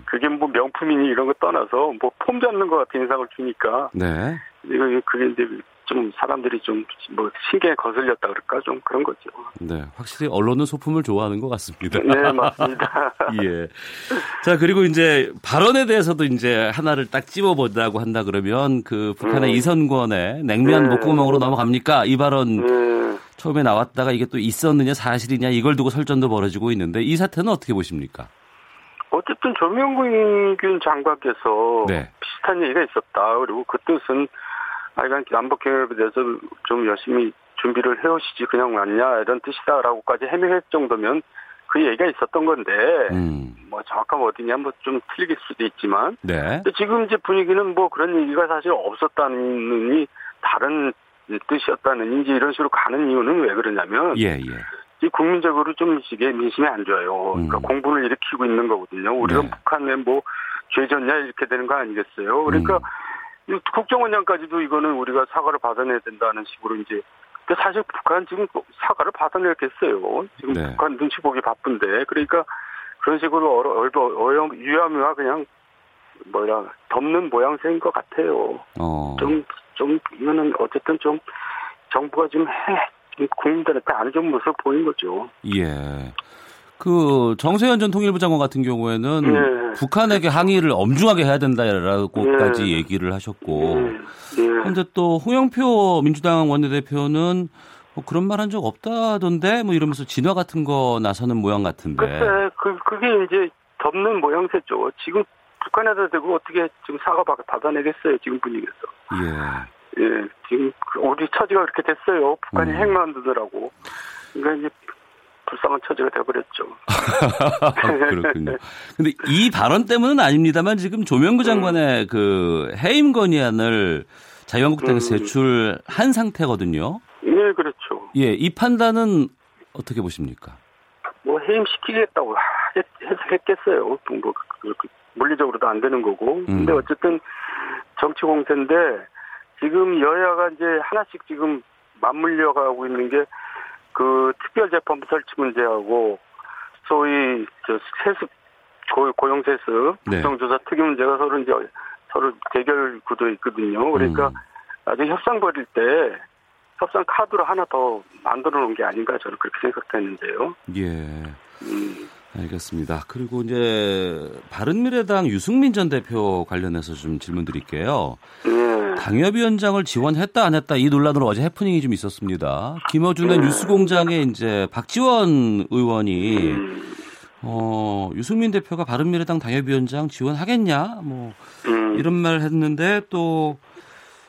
그게 뭐 명품이니 이런 거 떠나서 뭐 폼 잡는 것 같은 인상을 주니까. 네. 이거 그게 이제 좀 사람들이 좀 뭐 신경에 거슬렸다 그럴까 좀 그런 거죠. 네, 확실히 언론은 소품을 좋아하는 것 같습니다. 네, 맞습니다. 예. 자 그리고 이제 발언에 대해서도 이제 하나를 딱 집어보자고 한다 그러면 그 북한의 이선권의 냉면 네. 목구멍으로 넘어갑니까 이 발언 네. 처음에 나왔다가 이게 또 있었느냐 사실이냐 이걸 두고 설전도 벌어지고 있는데 이 사태는 어떻게 보십니까? 어쨌든 조명균 장관께서 네. 비슷한 얘기가 있었다 그리고 그 뜻은. 하여간 남북 경협에 대해서 좀 열심히 준비를 해오시지 그냥 왔냐 이런 뜻이다라고까지 해명할 정도면 그 얘기가 있었던 건데 뭐 정확한 어디냐 뭐 좀 틀릴 수도 있지만 네. 지금 이제 분위기는 뭐 그런 얘기가 사실 없었다느니 다른 뜻이었다느니 이제 이런 식으로 가는 이유는 왜 그러냐면 예. 국민적으로 좀 이게 민심이 안 좋아요. 그러니까 공분을 일으키고 있는 거거든요. 우리가 네. 북한에 뭐 죄졌냐 이렇게 되는 거 아니겠어요. 그러니까 국정원장까지도 이거는 우리가 사과를 받아내야 된다는 식으로 이제 사실 북한 지금 사과를 받아내겠어요. 지금 네. 북한 눈치 보기 바쁜데 그러니까 그런 식으로 유야무야 그냥 뭐라 덮는 모양새인 것 같아요. 좀 이거는 어쨌든 좀 정부가 지금 국민들한테 안 좋은 모습을 보인 거죠. 예. 그 정세현 전 통일부 장관 같은 경우에는 네. 북한에게 항의를 엄중하게 해야 된다라고까지 네. 얘기를 하셨고 그런데 네. 또 홍영표 민주당 원내대표는 뭐 그런 말 한 적 없다던데 뭐 이러면서 진화 같은 거 나서는 모양 같은데. 글쎄, 그게 이제 덮는 모양새죠. 지금 북한에다 대고 어떻게 지금 사과 받아내겠어요. 지금 분위기에서. 예. 예. 지금 우리 처지가 그렇게 됐어요. 북한이 핵 만드더라고. 그러니까 이제. 불쌍한 처지가 되어버렸죠. 그렇군요. 그런데 이 발언 때문은 아닙니다만 지금 조명구 장관의 그 해임 건의안을 자유한국당에서 제출한 상태거든요. 예, 그렇죠. 예, 이 판단은 어떻게 보십니까? 뭐 해임시키겠다고 했겠어요. 뭐, 물리적으로도 안 되는 거고. 근데 어쨌든 정치 공세인데 지금 여야가 이제 하나씩 지금 맞물려 가고 있는 게. 그 특별재판부 설치 문제하고 소위 저 세습 고용세습 국정조사 네. 특위 문제가 서로 대결 구도에 있거든요. 그러니까 나중에 협상 벌일 때 협상 카드로 하나 더 만들어 놓은 게 아닌가 저는 그렇게 생각했는데요. 예. 알겠습니다. 그리고 이제 바른미래당 유승민 전 대표 관련해서 좀 질문 드릴게요. 예. 당협위원장을 지원했다 안 했다 이 논란으로 어제 해프닝이 좀 있었습니다. 김어준의 예. 뉴스공장에 이제 박지원 의원이 유승민 대표가 바른미래당 당협위원장 지원하겠냐 뭐 이런 말을 했는데 또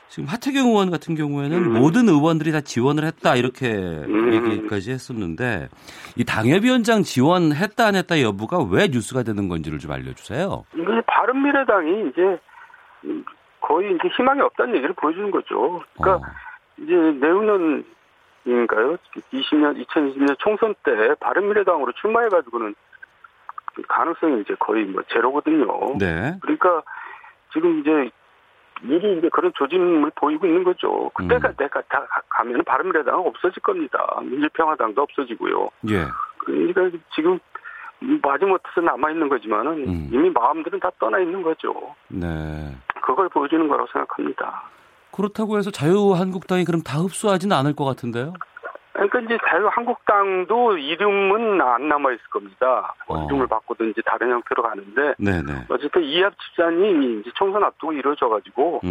지금 하태경 의원 같은 경우에는 모든 의원들이 다 지원을 했다 이렇게 얘기까지 했었는데 이 당협위원장 지원했다 안 했다 여부가 왜 뉴스가 되는 건지를 좀 알려주세요. 이게 바른미래당이 이제 거의 이제 희망이 없다는 얘기를 보여주는 거죠. 그러니까 이제 내후년인가요? 2020년 총선 때 바른미래당으로 출마해가지고는 가능성이 이제 거의 뭐 제로거든요. 네. 그러니까 지금 이제 미리 이제 그런 조짐을 보이고 있는 거죠. 그때가 내가 다 가면 바른미래당은 없어질 겁니다. 민주평화당도 없어지고요. 예. 그러니까 지금 마지못해서 남아 있는 거지만은 이미 마음들은 다 떠나 있는 거죠. 네. 그걸 보여주는 거라고 생각합니다. 그렇다고 해서 자유한국당이 그럼 다 흡수하지는 않을 것 같은데요? 그러니까 이제 자유한국당도 이름은 안 남아 있을 겁니다. 이름을 바꾸든지 다른 형태로 가는데 네네. 어쨌든 이합 집산이 이제 총선 앞두고 이루어져가지고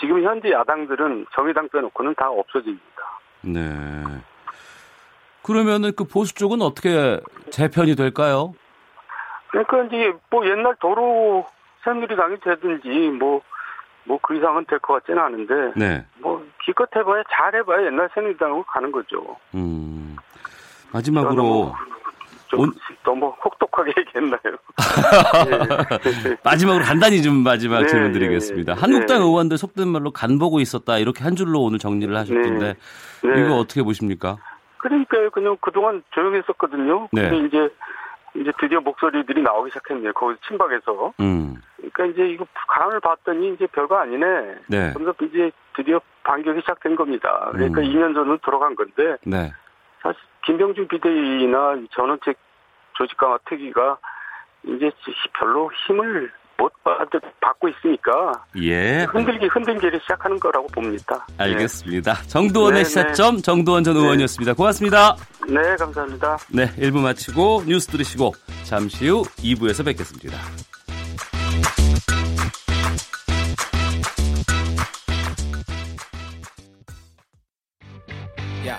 지금 현재 야당들은 정의당 빼놓고는 다 없어집니다. 네. 그러면은 그 보수 쪽은 어떻게 재편이 될까요? 그러니까 이제 뭐 옛날 도로 새누리당이 되든지 뭐 그 이상은 될 것 같지는 않은데 네. 뭐 기껏 해봐야 잘해봐야 옛날 새누리당으로 가는 거죠. 마지막으로 좀 너무 혹독하게 얘기했나요? 네. 마지막으로 간단히 좀 마지막 질문 드리겠습니다. 네. 한국당 의원들 속된 말로 간 보고 있었다 이렇게 한 줄로 오늘 정리를 하셨던데 네. 이거 어떻게 보십니까? 그러니까요. 그냥 그동안 조용히 했었거든요. 네. 근데 이제 드디어 목소리들이 나오기 시작했네요. 거기 친박에서. 그러니까 이제 이거 간을 봤더니 이제 별거 아니네. 네. 그래서 이제 드디어 반격이 시작된 겁니다. 그러니까 2년 전으로 돌아간 건데. 네. 사실 김병준 비대위나 전원책 조직 강화 특위가 이제 별로 힘을 못 받고 있으니까. 예. 흔들기를 시작하는 거라고 봅니다. 알겠습니다. 네. 정두원의 시사점 정두원 전 의원이었습니다. 고맙습니다. 네, 감사합니다. 네, 1부 마치고 뉴스 들으시고 잠시 후 2부에서 뵙겠습니다. 야,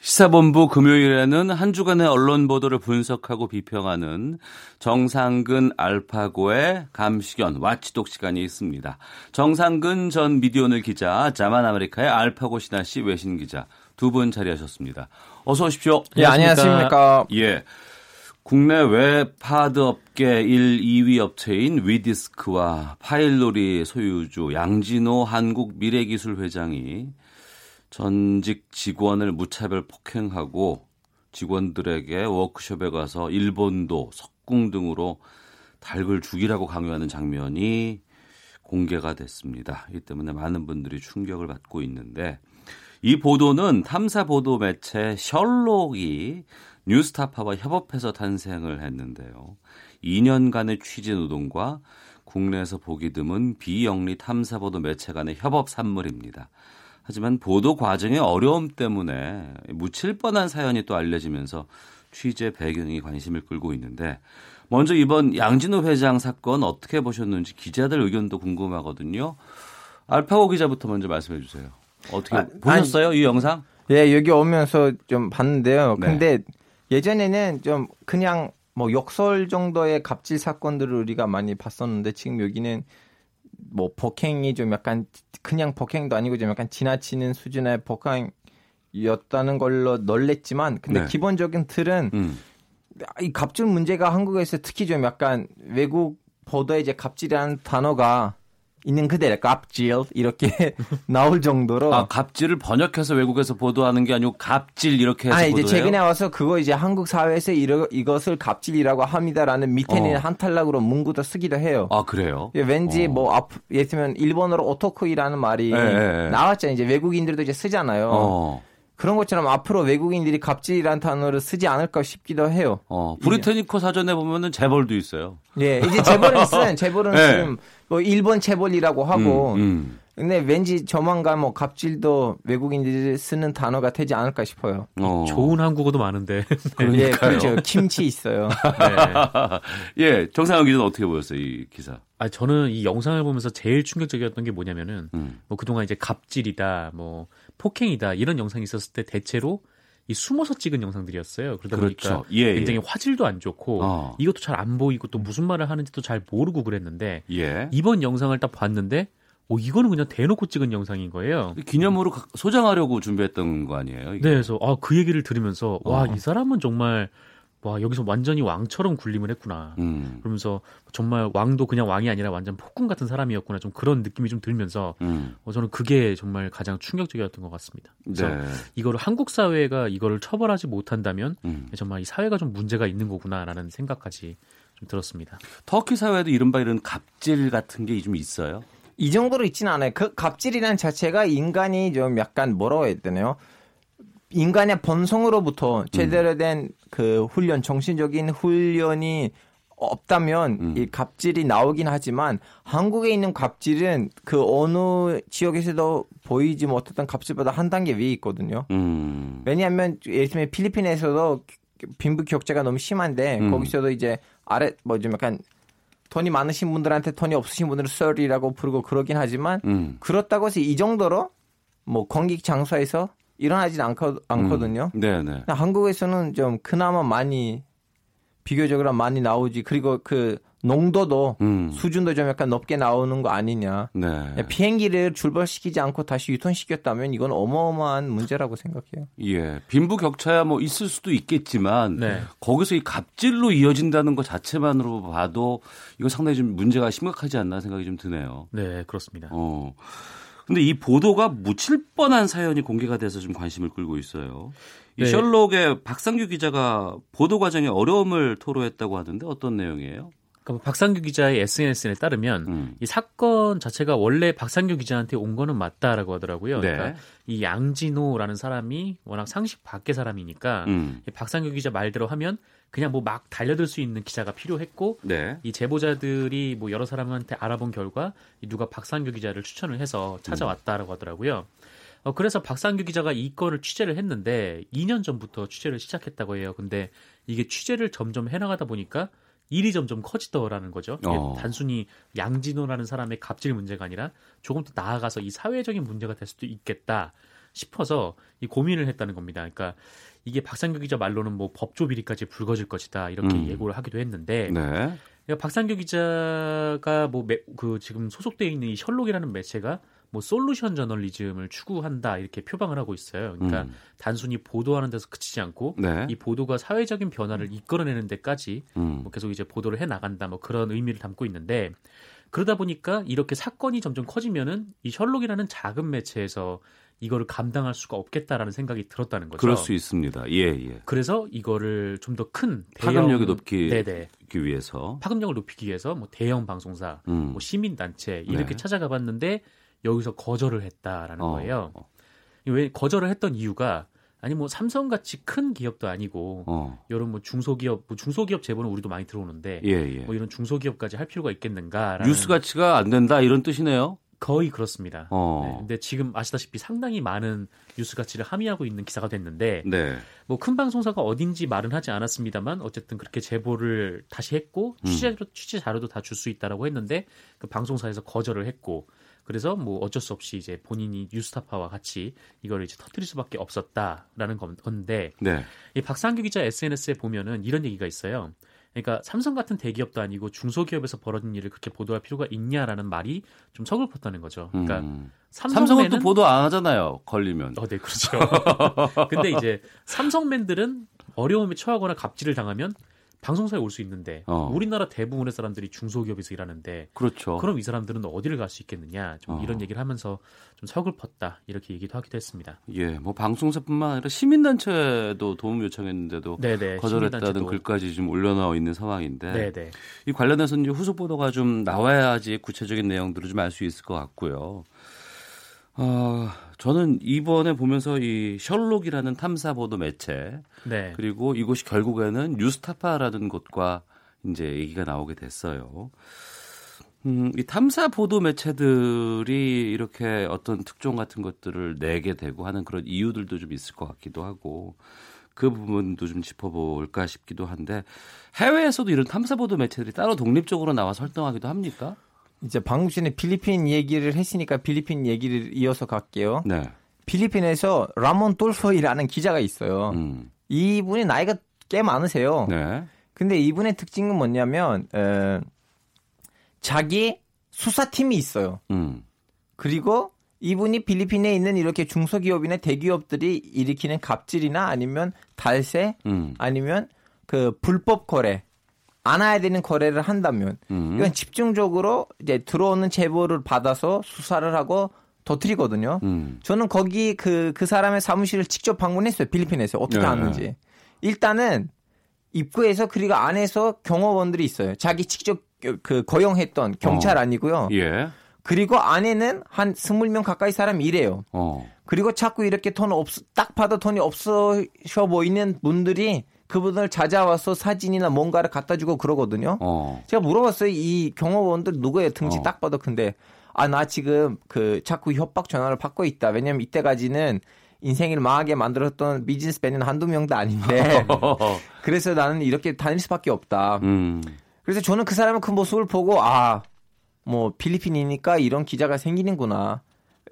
시사본부 금요일에는 한 주간의 언론 보도를 분석하고 비평하는 정상근 알파고의 감시견 와치독 시간이 있습니다. 정상근 전 미디어오늘 기자, 자만 아메리카의 알파고 신하 씨 외신 기자 두 분 자리하셨습니다. 어서 오십시오. 예, 안녕하십니까. 예, 국내 웹 하드업계 1, 2위 업체인 위디스크와 파일놀이 소유주 양진호 한국미래기술 회장이 전직 직원을 무차별 폭행하고 직원들에게 워크숍에 가서 일본도, 석궁 등으로 닭을 죽이라고 강요하는 장면이 공개가 됐습니다. 이 때문에 많은 분들이 충격을 받고 있는데 이 보도는 탐사 보도 매체 셜록이 뉴스타파와 협업해서 탄생을 했는데요. 2년간의 취재 노동과 국내에서 보기 드문 비영리 탐사 보도 매체 간의 협업 산물입니다. 하지만 보도 과정의 어려움 때문에 묻힐 뻔한 사연이 또 알려지면서 취재 배경이 관심을 끌고 있는데 먼저 이번 양진호 회장 사건 어떻게 보셨는지 기자들 의견도 궁금하거든요. 알파고 기자부터 먼저 말씀해 주세요. 어떻게 보셨어요? 이 영상? 예, 여기 오면서 좀 봤는데요. 네. 근데 예전에는 좀 그냥 뭐 욕설 정도의 갑질 사건들을 우리가 많이 봤었는데 지금 여기는 뭐 폭행이 좀 약간 그냥 폭행도 아니고 좀 약간 지나치는 수준의 폭행이었다는 걸로 놀랬지만 근데 네. 기본적인 틀은 이 갑질 문제가 한국에서 특히 좀 약간 외국 보도에 이제 갑질이라는 단어가 있는 그대로 갑질 이렇게 나올 정도로. 아, 갑질을 번역해서 외국에서 보도하는 게 아니고 갑질 이렇게 해서 보도해요? 이제 최근에 와서 그거 이제 한국 사회에서 이것을 갑질이라고 합니다라는 밑에는 한탈락으로 문구도 쓰기도 해요. 아, 그래요? 왠지 예를 들면 일본어로 오토쿠이라는 말이 나왔잖아요. 이제 외국인들도 이제 쓰잖아요. 그런 것처럼 앞으로 외국인들이 갑질이라는 단어를 쓰지 않을까 싶기도 해요. 브리테니커 사전에 보면은 재벌도 있어요. 예, 이제 재벌은 네. 지금 뭐 일본 재벌이라고 하고. 근데 왠지 조만간 뭐 갑질도 외국인들이 쓰는 단어가 되지 않을까 싶어요. 좋은 한국어도 많은데. 네, 그렇죠. 김치 있어요. 네. 예, 정상근 기자는 어떻게 보였어요, 이 기사? 아, 저는 이 영상을 보면서 제일 충격적이었던 게 뭐냐면은 뭐 그동안 이제 갑질이다, 뭐 폭행이다 이런 영상이 있었을 때 대체로 이 숨어서 찍은 영상들이었어요. 그러다 보니까 굉장히 화질도 안 좋고 이것도 잘 안 보이고 또 무슨 말을 하는지도 잘 모르고 그랬는데 이번 영상을 딱 봤는데 이거는 그냥 대놓고 찍은 영상인 거예요. 기념으로 소장하려고 준비했던 거 아니에요? 이게? 네, 그래서 그 얘기를 들으면서 와, 이 사람은 정말 와, 여기서 완전히 왕처럼 군림을 했구나. 그러면서 정말 왕도 그냥 왕이 아니라 완전 폭군 같은 사람이었구나. 좀 그런 느낌이 좀 들면서 저는 그게 정말 가장 충격적이었던 것 같습니다. 그래서 이거를 한국 사회가 이거를 처벌하지 못한다면 정말 이 사회가 좀 문제가 있는 거구나라는 생각까지 좀 들었습니다. 터키 사회에도 이른바 이런 갑질 같은 게 좀 있어요? 이 정도로 있지는 않아요. 그 갑질이란 자체가 인간이 좀 약간 뭐라고 해야 되나요? 인간의 본성으로부터 제대로 된 그 훈련, 정신적인 훈련이 없다면 이 갑질이 나오긴 하지만 한국에 있는 갑질은 그 어느 지역에서도 보이지 못했던 갑질보다 한 단계 위에 있거든요. 왜냐하면 예를 들면 필리핀에서도 빈부 격차가 너무 심한데 거기서도 이제 좀 약간 돈이 많으신 분들한테 돈이 없으신 분들은 썰이라고 부르고 그러긴 하지만 그렇다고 해서 이 정도로 뭐 공익 장소에서 일어나진 않거든요. 네네. 한국에서는 좀 그나마 비교적으로 많이 나오지. 그리고 그 농도도 수준도 좀 약간 높게 나오는 거 아니냐. 네. 비행기를 출발시키지 않고 다시 유턴시켰다면 이건 어마어마한 문제라고 생각해요. 예, 빈부 격차야 뭐 있을 수도 있겠지만 거기서 이 갑질로 이어진다는 것 자체만으로 봐도 이거 상당히 좀 문제가 심각하지 않나 생각이 좀 드네요. 네, 그렇습니다. 근데 이 보도가 묻힐 뻔한 사연이 공개가 돼서 좀 관심을 끌고 있어요. 이 셜록의 박상규 기자가 보도 과정에 어려움을 토로했다고 하던데 어떤 내용이에요? 그러니까 박상규 기자의 SNS에 따르면 이 사건 자체가 원래 박상규 기자한테 온 거는 맞다라고 하더라고요. 그러니까 이 양진호라는 사람이 워낙 상식 밖의 사람이니까 박상규 기자 말대로 하면 그냥 뭐 막 달려들 수 있는 기자가 필요했고 이 제보자들이 뭐 여러 사람한테 알아본 결과 누가 박상규 기자를 추천을 해서 찾아왔다라고 하더라고요. 그래서 박상규 기자가 이 건을 취재를 했는데 2년 전부터 취재를 시작했다고 해요. 근데 이게 취재를 점점 해나가다 보니까 일이 점점 커지더라는 거죠. 단순히 양진호라는 사람의 갑질 문제가 아니라 조금 더 나아가서 이 사회적인 문제가 될 수도 있겠다 싶어서 이 고민을 했다는 겁니다. 그러니까 이게 박상규 기자 말로는 뭐 법조 비리까지 불거질 것이다 이렇게 예고를 하기도 했는데 그러니까 박상규 기자가 뭐 그 지금 소속되어 있는 이 셜록이라는 매체가 뭐 솔루션 저널리즘을 추구한다 이렇게 표방을 하고 있어요. 그러니까 단순히 보도하는 데서 그치지 않고 이 보도가 사회적인 변화를 이끌어내는 데까지 뭐 계속 이제 보도를 해 나간다 뭐 그런 의미를 담고 있는데 그러다 보니까 이렇게 사건이 점점 커지면은 이 셜록이라는 작은 매체에서 이거를 감당할 수가 없겠다라는 생각이 들었다는 거죠. 그럴 수 있습니다. 예. 그래서 이거를 좀 더 큰 파급력을 높이기 위해서 뭐 대형 방송사, 뭐 시민 단체 이렇게 찾아가 봤는데 여기서 거절을 했다라는 거예요. 왜 거절을 했던 이유가 아니 뭐 삼성같이 큰 기업도 아니고 이런 뭐 중소기업 제보는 우리도 많이 들어오는데 뭐 이런 중소기업까지 할 필요가 있겠는가라는 뉴스 가치가 안 된다 이런 뜻이네요. 거의 그렇습니다. 근데 지금 아시다시피 상당히 많은 뉴스 가치를 함의하고 있는 기사가 됐는데 뭐 큰 방송사가 어딘지 말은 하지 않았습니다만 어쨌든 그렇게 제보를 다시 했고 취재 자료도 다 줄 수 있다라고 했는데 그 방송사에서 거절을 했고 그래서 뭐 어쩔 수 없이 이제 본인이 뉴스타파와 같이 이걸 이제 터뜨릴 수밖에 없었다라는 건데 이 박상규 기자 SNS에 보면은 이런 얘기가 있어요. 그러니까 삼성 같은 대기업도 아니고 중소기업에서 벌어진 일을 그렇게 보도할 필요가 있냐라는 말이 좀 서글펐다는 거죠. 그러니까 삼성은 또 보도 안 하잖아요. 걸리면. 네, 그렇죠. 근데 이제 삼성맨들은 어려움에 처하거나 갑질을 당하면 방송사에 올 수 있는데 우리나라 대부분의 사람들이 중소기업에서 일하는데 그렇죠. 그럼 이 사람들은 어디를 갈 수 있겠느냐 좀 이런 얘기를 하면서 좀 서글펐다 이렇게 얘기도 하기도 했습니다. 예, 뭐 방송사뿐만 아니라 시민단체도 도움 요청했는데도 네네, 거절했다는 시민단체도. 글까지 지금 올려나와 있는 상황인데 네네. 이 관련해서 이제 후속 보도가 좀 나와야지 구체적인 내용들을 좀 알 수 있을 것 같고요. 저는 이번에 보면서 이 셜록이라는 탐사 보도 매체 네. 그리고 이곳이 결국에는 뉴스타파라는 곳과 이제 얘기가 나오게 됐어요. 이 탐사 보도 매체들이 이렇게 어떤 특종 같은 것들을 내게 되고 하는 그런 이유들도 좀 있을 것 같기도 하고 그 부분도 좀 짚어볼까 싶기도 한데 해외에서도 이런 탐사 보도 매체들이 따로 독립적으로 나와서 활동하기도 합니까? 이제 방금 전에 필리핀 얘기를 했으니까 필리핀 얘기를 이어서 갈게요. 네. 필리핀에서 라몬 톨소이라는 기자가 있어요. 이분이 나이가 꽤 많으세요. 네. 근데 이분의 특징은 뭐냐면 자기 수사팀이 있어요. 그리고 이분이 필리핀에 있는 이렇게 중소기업이나 대기업들이 일으키는 갑질이나 아니면 탈세 아니면 그 불법 거래 안 해야 되는 거래를 한다면 이건 집중적으로 이제 들어오는 제보를 받아서 수사를 하고 터뜨리거든요. 저는 거기 그 사람의 사무실을 직접 방문했어요. 필리핀에서 어떻게 하는지. 네. 일단은 입구에서 그리고 안에서 경호원들이 있어요. 자기 직접 그 거용했던 경찰 아니고요. 예. 그리고 안에는 한 20명 가까이 사람이 일해요. 그리고 자꾸 이렇게 딱 봐도 돈이 없어 보이는 분들이 그분을 찾아와서 사진이나 뭔가를 갖다 주고 그러거든요. 제가 물어봤어요. 이 경호원들 누구예요? 등치 딱 봐도. 근데 나 지금 그 자꾸 협박 전화를 받고 있다. 왜냐면 이때까지는 인생을 망하게 만들었던 비즈니스맨은 한두 명도 아닌데 그래서 나는 이렇게 다닐 수밖에 없다. 그래서 저는 그 사람의 그 모습을 보고 뭐 필리핀이니까 이런 기자가 생기는구나.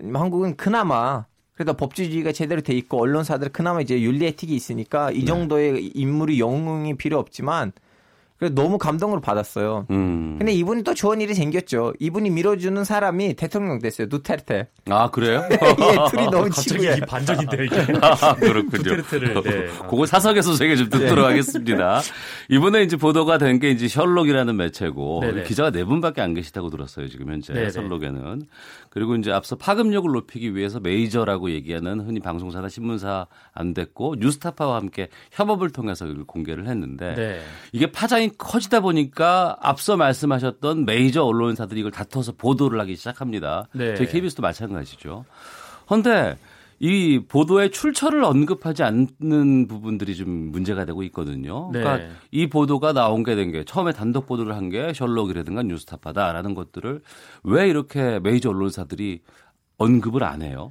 한국은 그나마 그래도 법치주의가 제대로 돼 있고 언론사들 그나마 이제 윤리 에틱이 있으니까 이 정도의 네. 인물이 영웅이 필요 없지만 그래도 너무 감동을 받았어요. 근데 이분이 또 좋은 일이 생겼죠. 이분이 밀어주는 사람이 대통령 됐어요. 두테르테. 아 그래요? 예, 둘이 너무 갑자기 이 반전인데 이게. 그렇군요. 두테르테를. 네. 그거 사석에서 제가 좀 듣도록 하겠습니다. 이번에 이제 보도가 된 게 이제 셜록이라는 매체고 네네. 기자가 4분밖에 안 계시다고 들었어요. 지금 현재 네네. 셜록에는. 그리고 이제 앞서 파급력을 높이기 위해서 메이저라고 얘기하는 흔히 방송사나 신문사 안 됐고 뉴스타파와 함께 협업을 통해서 공개를 했는데 네. 이게 파장이 커지다 보니까 앞서 말씀하셨던 메이저 언론사들이 이걸 다퉈서 보도를 하기 시작합니다. 네. 저희 KBS도 마찬가지죠. 그런데 이 보도의 출처를 언급하지 않는 부분들이 좀 문제가 되고 있거든요. 네. 그러니까 이 보도가 나온 게 된 게 처음에 단독 보도를 한 게 셜록이라든가 뉴스타파다라는 것들을 왜 이렇게 메이저 언론사들이 언급을 안 해요?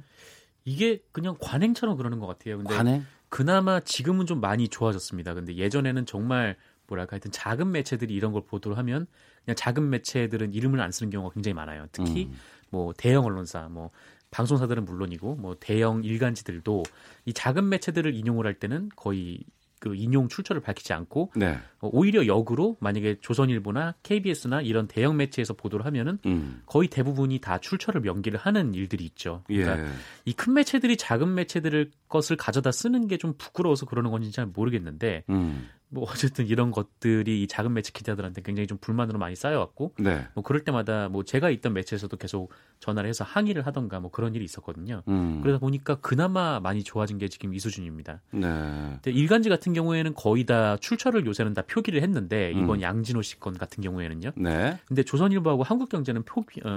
이게 그냥 관행처럼 그러는 것 같아요. 근데 관행? 그나마 지금은 좀 많이 좋아졌습니다. 근데 예전에는 정말 뭐랄까 하여튼 작은 매체들이 이런 걸 보도를 하면 그냥 작은 매체들은 이름을 안 쓰는 경우가 굉장히 많아요. 특히 뭐 대형 언론사, 뭐 방송사들은 물론이고 뭐 대형 일간지들도 이 작은 매체들을 인용을 할 때는 거의 그 인용 출처를 밝히지 않고 네. 오히려 역으로 만약에 조선일보나 KBS나 이런 대형 매체에서 보도를 하면은 거의 대부분이 다 출처를 명기를 하는 일들이 있죠. 그러니까 예. 이 큰 매체들이 작은 매체들을 것을 가져다 쓰는 게 좀 부끄러워서 그러는 건지 잘 모르겠는데 뭐 어쨌든 이런 것들이 이 작은 매체 기자들한테 굉장히 좀 불만으로 많이 쌓여왔고 네. 뭐 그럴 때마다 뭐 제가 있던 매체에서도 계속 전화를 해서 항의를 하던가 뭐 그런 일이 있었거든요. 그러다 보니까 그나마 많이 좋아진 게 지금 이 수준입니다. 네. 근데 일간지 같은 경우에는 거의 다 출처를 요새는 다 표기를 했는데 이번 양진호 씨 건 같은 경우에는요. 네. 근데 조선일보하고 한국경제는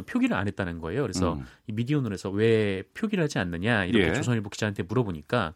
표기를 안 했다는 거예요. 그래서 이 미디어논에서 왜 표기를 하지 않느냐 이렇게 예. 조선일보 기자한테 물어보니까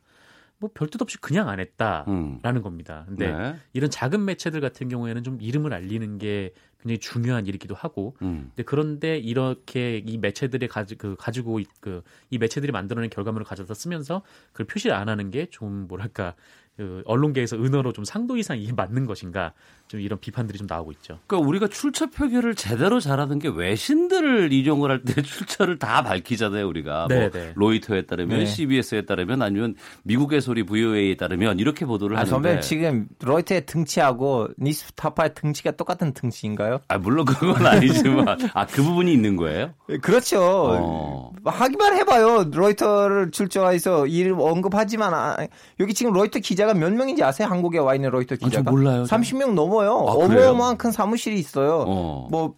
뭐 별뜻 없이 그냥 안 했다라는 겁니다. 근데 네. 이런 작은 매체들 같은 경우에는 좀 이름을 알리는 게 굉장히 중요한 일이기도 하고 근데 그런데 이렇게 이 매체들이 가지고 이 매체들이 만들어낸 결과물을 가져다 쓰면서 그걸 표시를 안 하는 게 좀 뭐랄까 그 언론계에서 은어로 좀 상도 이상 이게 맞는 것인가 좀 이런 비판들이 좀 나오고 있죠. 그러니까 우리가 출처 표기를 제대로 잘하는 게 외신들을 인용을 할 때 출처를 다 밝히잖아요. 우리가 뭐 로이터에 따르면 네. CBS에 따르면 아니면 미국의 소리 VOA에 따르면 이렇게 보도를 하는데. 선배님 지금 로이터의 등치하고 뉴스타파의 등치가 똑같은 등치인가요? 물론 그건 아니지만 그 부분이 있는 거예요? 그렇죠. 하기만 해봐요. 로이터를 출처해서 이름 언급하지만 여기 지금 로이터 기자 기자가 몇 명인지 아세요? 한국에 와 있는 로이터 기자가? 저 몰라요. 30명 넘어요. 아, 어마어마한 큰 사무실이 있어요. 뭐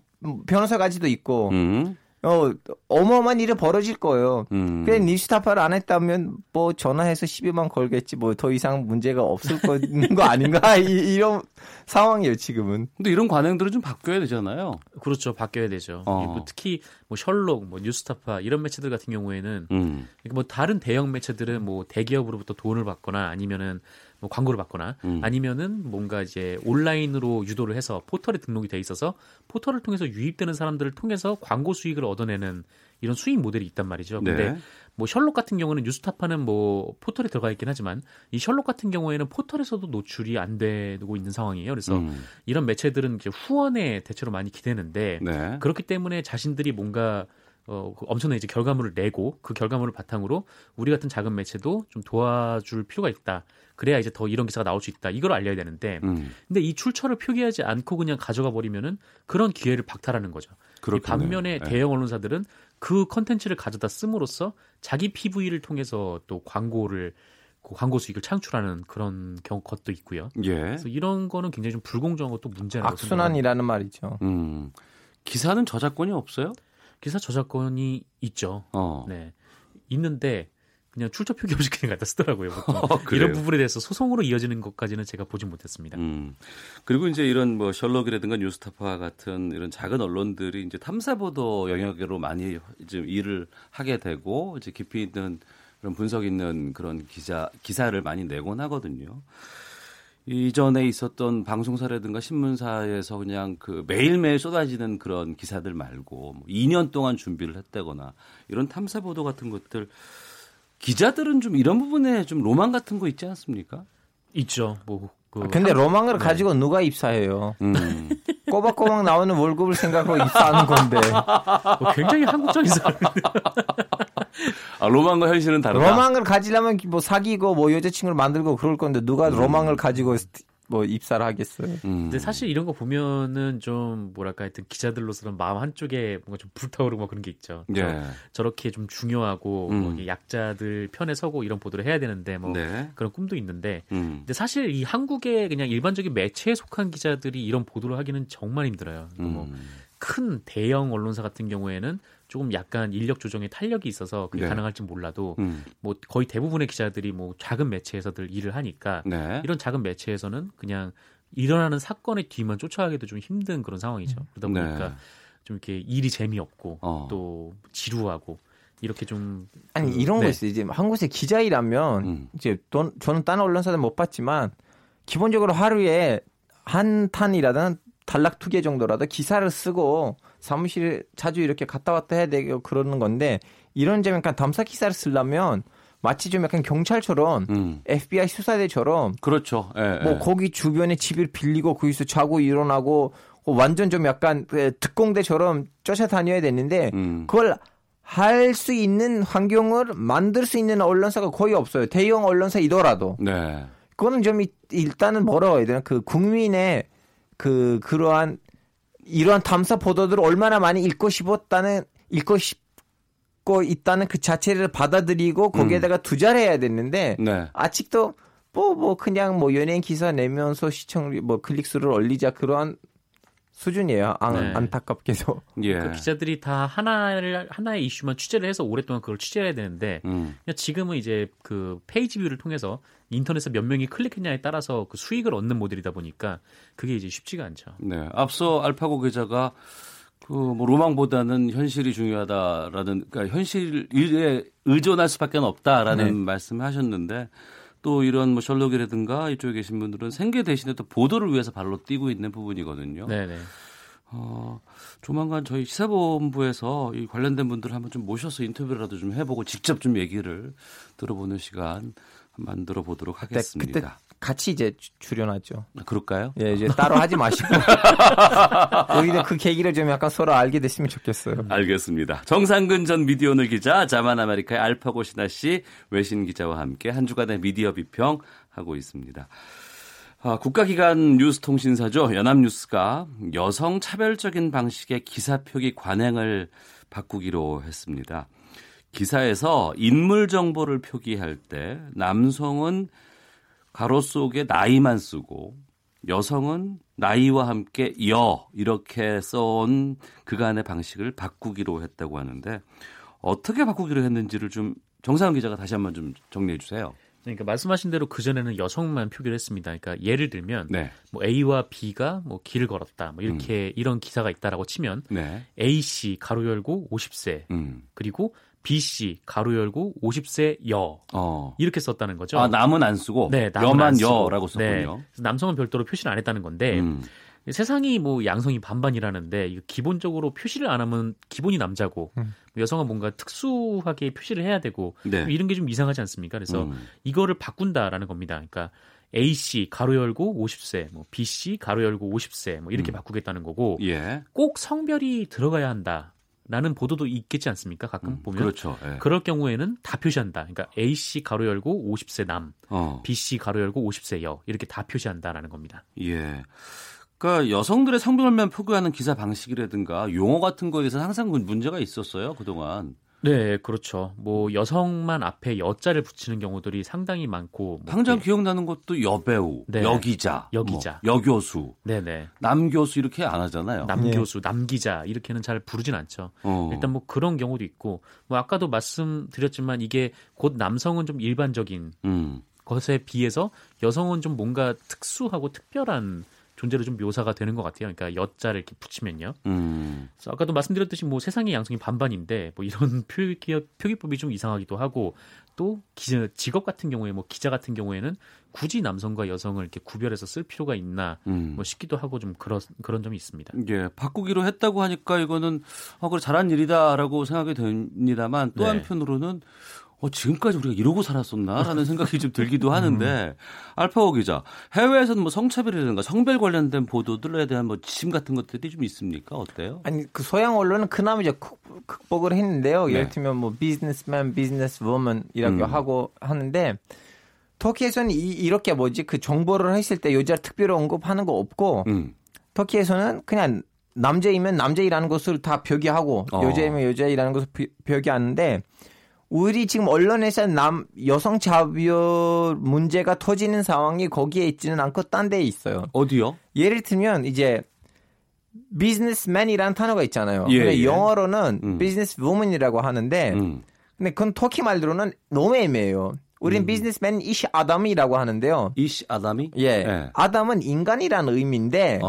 변호사까지도 있고. 어마어마한 일이 벌어질 거예요. 그냥 뉴스타파를 안 했다면 뭐 전화해서 시비만 걸겠지 뭐 더 이상 문제가 없을 거 아닌가 이런 상황이에요 지금은. 근데 이런 관행들은 좀 바뀌어야 되잖아요. 그렇죠, 바뀌어야 되죠. 특히 뭐 셜록, 뭐 뉴스타파 이런 매체들 같은 경우에는 뭐 다른 대형 매체들은 뭐 대기업으로부터 돈을 받거나 아니면은 뭐 광고를 받거나 아니면은 뭔가 이제 온라인으로 유도를 해서 포털에 등록이 돼 있어서 포털을 통해서 유입되는 사람들을 통해서 광고 수익을 얻어내는 이런 수익 모델이 있단 말이죠. 근데 네. 뭐 셜록 같은 경우는 뉴스타파는 뭐 포털에 들어가 있긴 하지만 이 셜록 같은 경우에는 포털에서도 노출이 안 되고 있는 상황이에요. 그래서 이런 매체들은 이제 후원에 대체로 많이 기대는데 네. 그렇기 때문에 자신들이 뭔가 엄청난 이제 결과물을 내고 그 결과물을 바탕으로 우리 같은 작은 매체도 좀 도와줄 필요가 있다. 그래야 이제 더 이런 기사가 나올 수 있다. 이걸 알려야 되는데, 근데 이 출처를 표기하지 않고 그냥 가져가 버리면은 그런 기회를 박탈하는 거죠. 이 반면에 네. 대형 언론사들은 그 컨텐츠를 가져다 씀으로써 자기 PV를 통해서 또 광고를 광고 수익을 창출하는 그런 것도 있고요. 예. 그래서 이런 거는 굉장히 좀 불공정하고 또 문제라고 악순환이라는 말이죠. 기사는 저작권이 없어요? 기사 저작권이 있죠. 네, 있는데 그냥 출처 표기 없이 그냥 갖다 쓰더라고요. 이런 부분에 대해서 소송으로 이어지는 것까지는 제가 보지 못했습니다. 그리고 이제 이런 뭐 셜록이라든가 뉴스타파 같은 이런 작은 언론들이 이제 탐사 보도 영역으로 많이 이제 일을 하게 되고 이제 깊이 있는 그런 분석 있는 그런 기사를 많이 내곤 하거든요. 이전에 있었던 방송사라든가 신문사에서 그냥 그 매일매일 쏟아지는 그런 기사들 말고 2년 동안 준비를 했다거나 이런 탐사 보도 같은 것들 기자들은 좀 이런 부분에 좀 로망 같은 거 있지 않습니까? 있죠. 뭐 근데 로망을 가지고 누가 입사해요? 꼬박꼬박 나오는 월급을 생각하고 입사하는 건데 굉장히 한국적인 사람인데 아, 로망과 현실은 다르다. 로망을 가지려면 뭐 사귀고 뭐 여자친구를 만들고 그럴 건데 누가 로망을 가지고 뭐 입사를 하겠어요. 근데 사실 이런 거 보면은 좀 뭐랄까 하여튼 기자들로서는 마음 한쪽에 뭔가 좀 불타오르고 뭐 그런 게 있죠. 예. 저렇게 좀 중요하고 뭐 약자들 편에 서고 이런 보도를 해야 되는데 뭐 네. 그런 꿈도 있는데 근데 사실 이 한국의 그냥 일반적인 매체에 속한 기자들이 이런 보도를 하기는 정말 힘들어요. 뭐 큰 대형 언론사 같은 경우에는 조금 약간 인력 조정에 탄력이 있어서 그게 네. 가능할지 몰라도 뭐 거의 대부분의 기자들이 뭐 작은 매체에서들 일을 하니까 네. 이런 작은 매체에서는 그냥 일어나는 사건의 뒤만 쫓아가기도 좀 힘든 그런 상황이죠. 그러다 보니까 네. 좀 이렇게 일이 재미없고 또 지루하고 이렇게 좀 아니 이런 네. 거 있어요. 이제 한 곳에 기자 일하면 이제 저는 다른 언론사는 못 봤지만 기본적으로 하루에 한 탄이라든 단락 2개 정도라도 기사를 쓰고 사무실에 자주 이렇게 갔다 왔다 해야 되고 그러는 건데 이런 점 약간 담사 기사를 쓰려면 마치 좀 약간 경찰처럼 FBI 수사대처럼 그렇죠. 예, 뭐 예. 거기 주변에 집을 빌리고 거기서 자고 일어나고 완전 좀 약간 특공대처럼 쫓아다녀야 되는데 그걸 할 수 있는 환경을 만들 수 있는 언론사가 거의 없어요. 대형 언론사이더라도. 네. 그거는 좀 일단은 뭐라고 해야 되나 그 국민의 그러한 이러한 탐사 보도들을 얼마나 많이 읽고 싶고 있다는 그 자체를 받아들이고 거기에다가 투자를 해야 됐는데 네. 아직도 그냥 연예인 기사 내면서 시청 클릭수를 올리자 그러한 수준이에요. 네. 안타깝게도 예. 그 기자들이 다 하나의 이슈만 취재를 해서 오랫동안 그걸 취재해야 되는데 지금은 이제 그 페이지 뷰를 통해서 인터넷에 몇 명이 클릭했냐에 따라서 그 수익을 얻는 모델이다 보니까 그게 이제 쉽지가 않죠. 네, 앞서 알파고 기자가 그 뭐 로망보다는 현실이 중요하다라는 그러니까 현실에 의존할 수밖에 없다라는 네. 말씀을 하셨는데 또 이런 뭐 셜록이라든가 이쪽에 계신 분들은 생계 대신에 또 보도를 위해서 발로 뛰고 있는 부분이거든요. 네네. 조만간 저희 시사본부에서 이 관련된 분들 한번 좀 모셔서 인터뷰라도 좀 해보고 직접 좀 얘기를 들어보는 시간. 만들어 보도록 하겠습니다. 그때 같이 이제 출연하죠. 그럴까요? 예, 이제 따로 하지 마시고 오히려 그 계기를 좀 약간 서로 알게 됐으면 좋겠어요. 알겠습니다. 정상근 전 미디어오늘 기자, 자만아메리카의 알파고 신하 씨 외신 기자와 함께 한 주간의 미디어 비평 하고 있습니다. 국가기관 뉴스통신사죠. 연합뉴스가 여성 차별적인 방식의 기사 표기 관행을 바꾸기로 했습니다. 기사에서 인물 정보를 표기할 때 남성은 가로 속에 나이만 쓰고 여성은 나이와 함께 여 이렇게 써온 그간의 방식을 바꾸기로 했다고 하는데 어떻게 바꾸기로 했는지를 좀 정상근 기자가 다시 한번 좀 정리해 주세요. 그러니까 말씀하신 대로 그 전에는 여성만 표기를 했습니다. 그러니까 예를 들면 네. 뭐 A와 B가 뭐 길을 걸었다, 뭐 이렇게 이런 기사가 있다라고 치면 네. A 씨 가로 열고 50세 그리고 B 씨 가로 열고 50세 여 이렇게 썼다는 거죠. 아 남은 안 쓰고 네, 남은 여만 안 쓰고. 여라고 썼군요. 네. 그래서 남성은 별도로 표시를 안 했다는 건데. 세상이 뭐 양성이 반반이라는데 이거 기본적으로 표시를 안 하면 기본이 남자고 여성은 뭔가 특수하게 표시를 해야 되고 네. 이런 게 좀 이상하지 않습니까? 그래서 이거를 바꾼다라는 겁니다. 그러니까 A 씨 가로 열고 50세, 뭐 B 씨 가로 열고 50세, 뭐 이렇게 바꾸겠다는 거고 예. 꼭 성별이 들어가야 한다. 라는 보도도 있겠지 않습니까? 가끔 보면. 그렇죠. 예. 그럴 경우에는 다 표시한다. 그러니까 A씨 가로 열고 50세 남, B씨 가로 열고 50세 여 이렇게 다 표시한다라는 겁니다. 예. 그러니까 여성들의 성별만 표기하는 기사 방식이라든가 용어 같은 거에 대해서 항상 문제가 있었어요. 그동안. 네, 그렇죠. 뭐 여성만 앞에 여자를 붙이는 경우들이 상당히 많고. 뭐 당장 기억나는 것도 여배우, 네. 여기자, 뭐, 여교수, 네네, 남교수 이렇게 안 하잖아요. 남교수, 네. 남기자 이렇게는 잘 부르진 않죠. 일단 뭐 그런 경우도 있고, 뭐 아까도 말씀드렸지만 이게 곧 남성은 좀 일반적인 것에 비해서 여성은 좀 뭔가 특수하고 특별한. 존재로 좀 묘사가 되는 것 같아요. 그러니까 여자를 이렇게 붙이면요. 그래서 아까도 말씀드렸듯이 뭐 세상의 양성이 반반인데 뭐 이런 표기법이 좀 이상하기도 하고 또 직업 같은 경우에 뭐 기자 같은 경우에는 굳이 남성과 여성을 이렇게 구별해서 쓸 필요가 있나 뭐 싶기도 하고 좀 그런 점이 있습니다. 예, 바꾸기로 했다고 하니까 이거는 그래 잘한 일이다라고 생각이 됩니다만 또 네. 한편으로는. 지금까지 우리가 이러고 살았었나라는 생각이 좀 들기도 하는데 알파고 기자 해외에서는 뭐 성차별이라든가 성별 관련된 보도들에 대한 뭐 지침 같은 것들이 좀 있습니까? 어때요? 아니 그 서양 언론은 그나마 이제 극복을 했는데요. 네. 예를 들면 뭐 비즈니스맨, 비즈니스워먼이라고 하고 하는데 터키에서는 이렇게 그 정보를 했을 때 여자를 특별히 언급하는 거 없고 터키에서는 그냥 남자이면 남자이라는 것을 다 표기하고 여자이면 여자이라는 것을 표기하는데. 우리 지금 언론에서 여성 차별 문제가 터지는 상황이 거기에 있지는 않고 딴 데에 있어요. 어디요? 예를 들면 이제 비즈니스맨이라는 단어가 있잖아요. 근데 영어로는 비즈니스우먼이라고 하는데 근데 그건 터키 말로는 너무 애매해요. 우린 비즈니스맨 이시 아담이라고 하는데요. 이시 아담이? 예. 네. 아담은 인간이라는 의미인데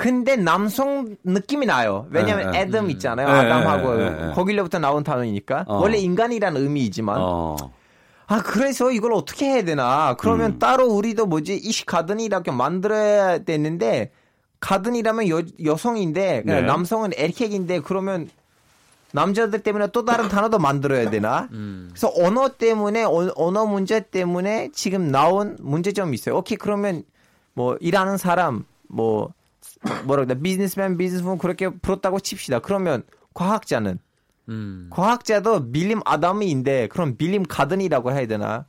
근데 남성 느낌이 나요. 왜냐하면 애덤 있잖아요. 아담하고 거기로부터 나온 단어이니까. 원래 인간이라는 의미이지만. 그래서 이걸 어떻게 해야 되나. 그러면 따로 우리도 이시 가든이라고 만들어야 되는데 가든이라면 여성인데 그냥 네. 남성은 에릭인데 그러면 남자들 때문에 또 다른 단어도 만들어야 되나. 그래서 언어 때문에 언어 문제 때문에 지금 나온 문제점이 있어요. 오케이 그러면 일하는 사람 비즈니스맨, 비즈니스맨 그렇게 부렀다고 칩시다. 그러면 과학자는 과학자도 빌림 아담이인데 그럼 빌림 가든이라고 해야 되나?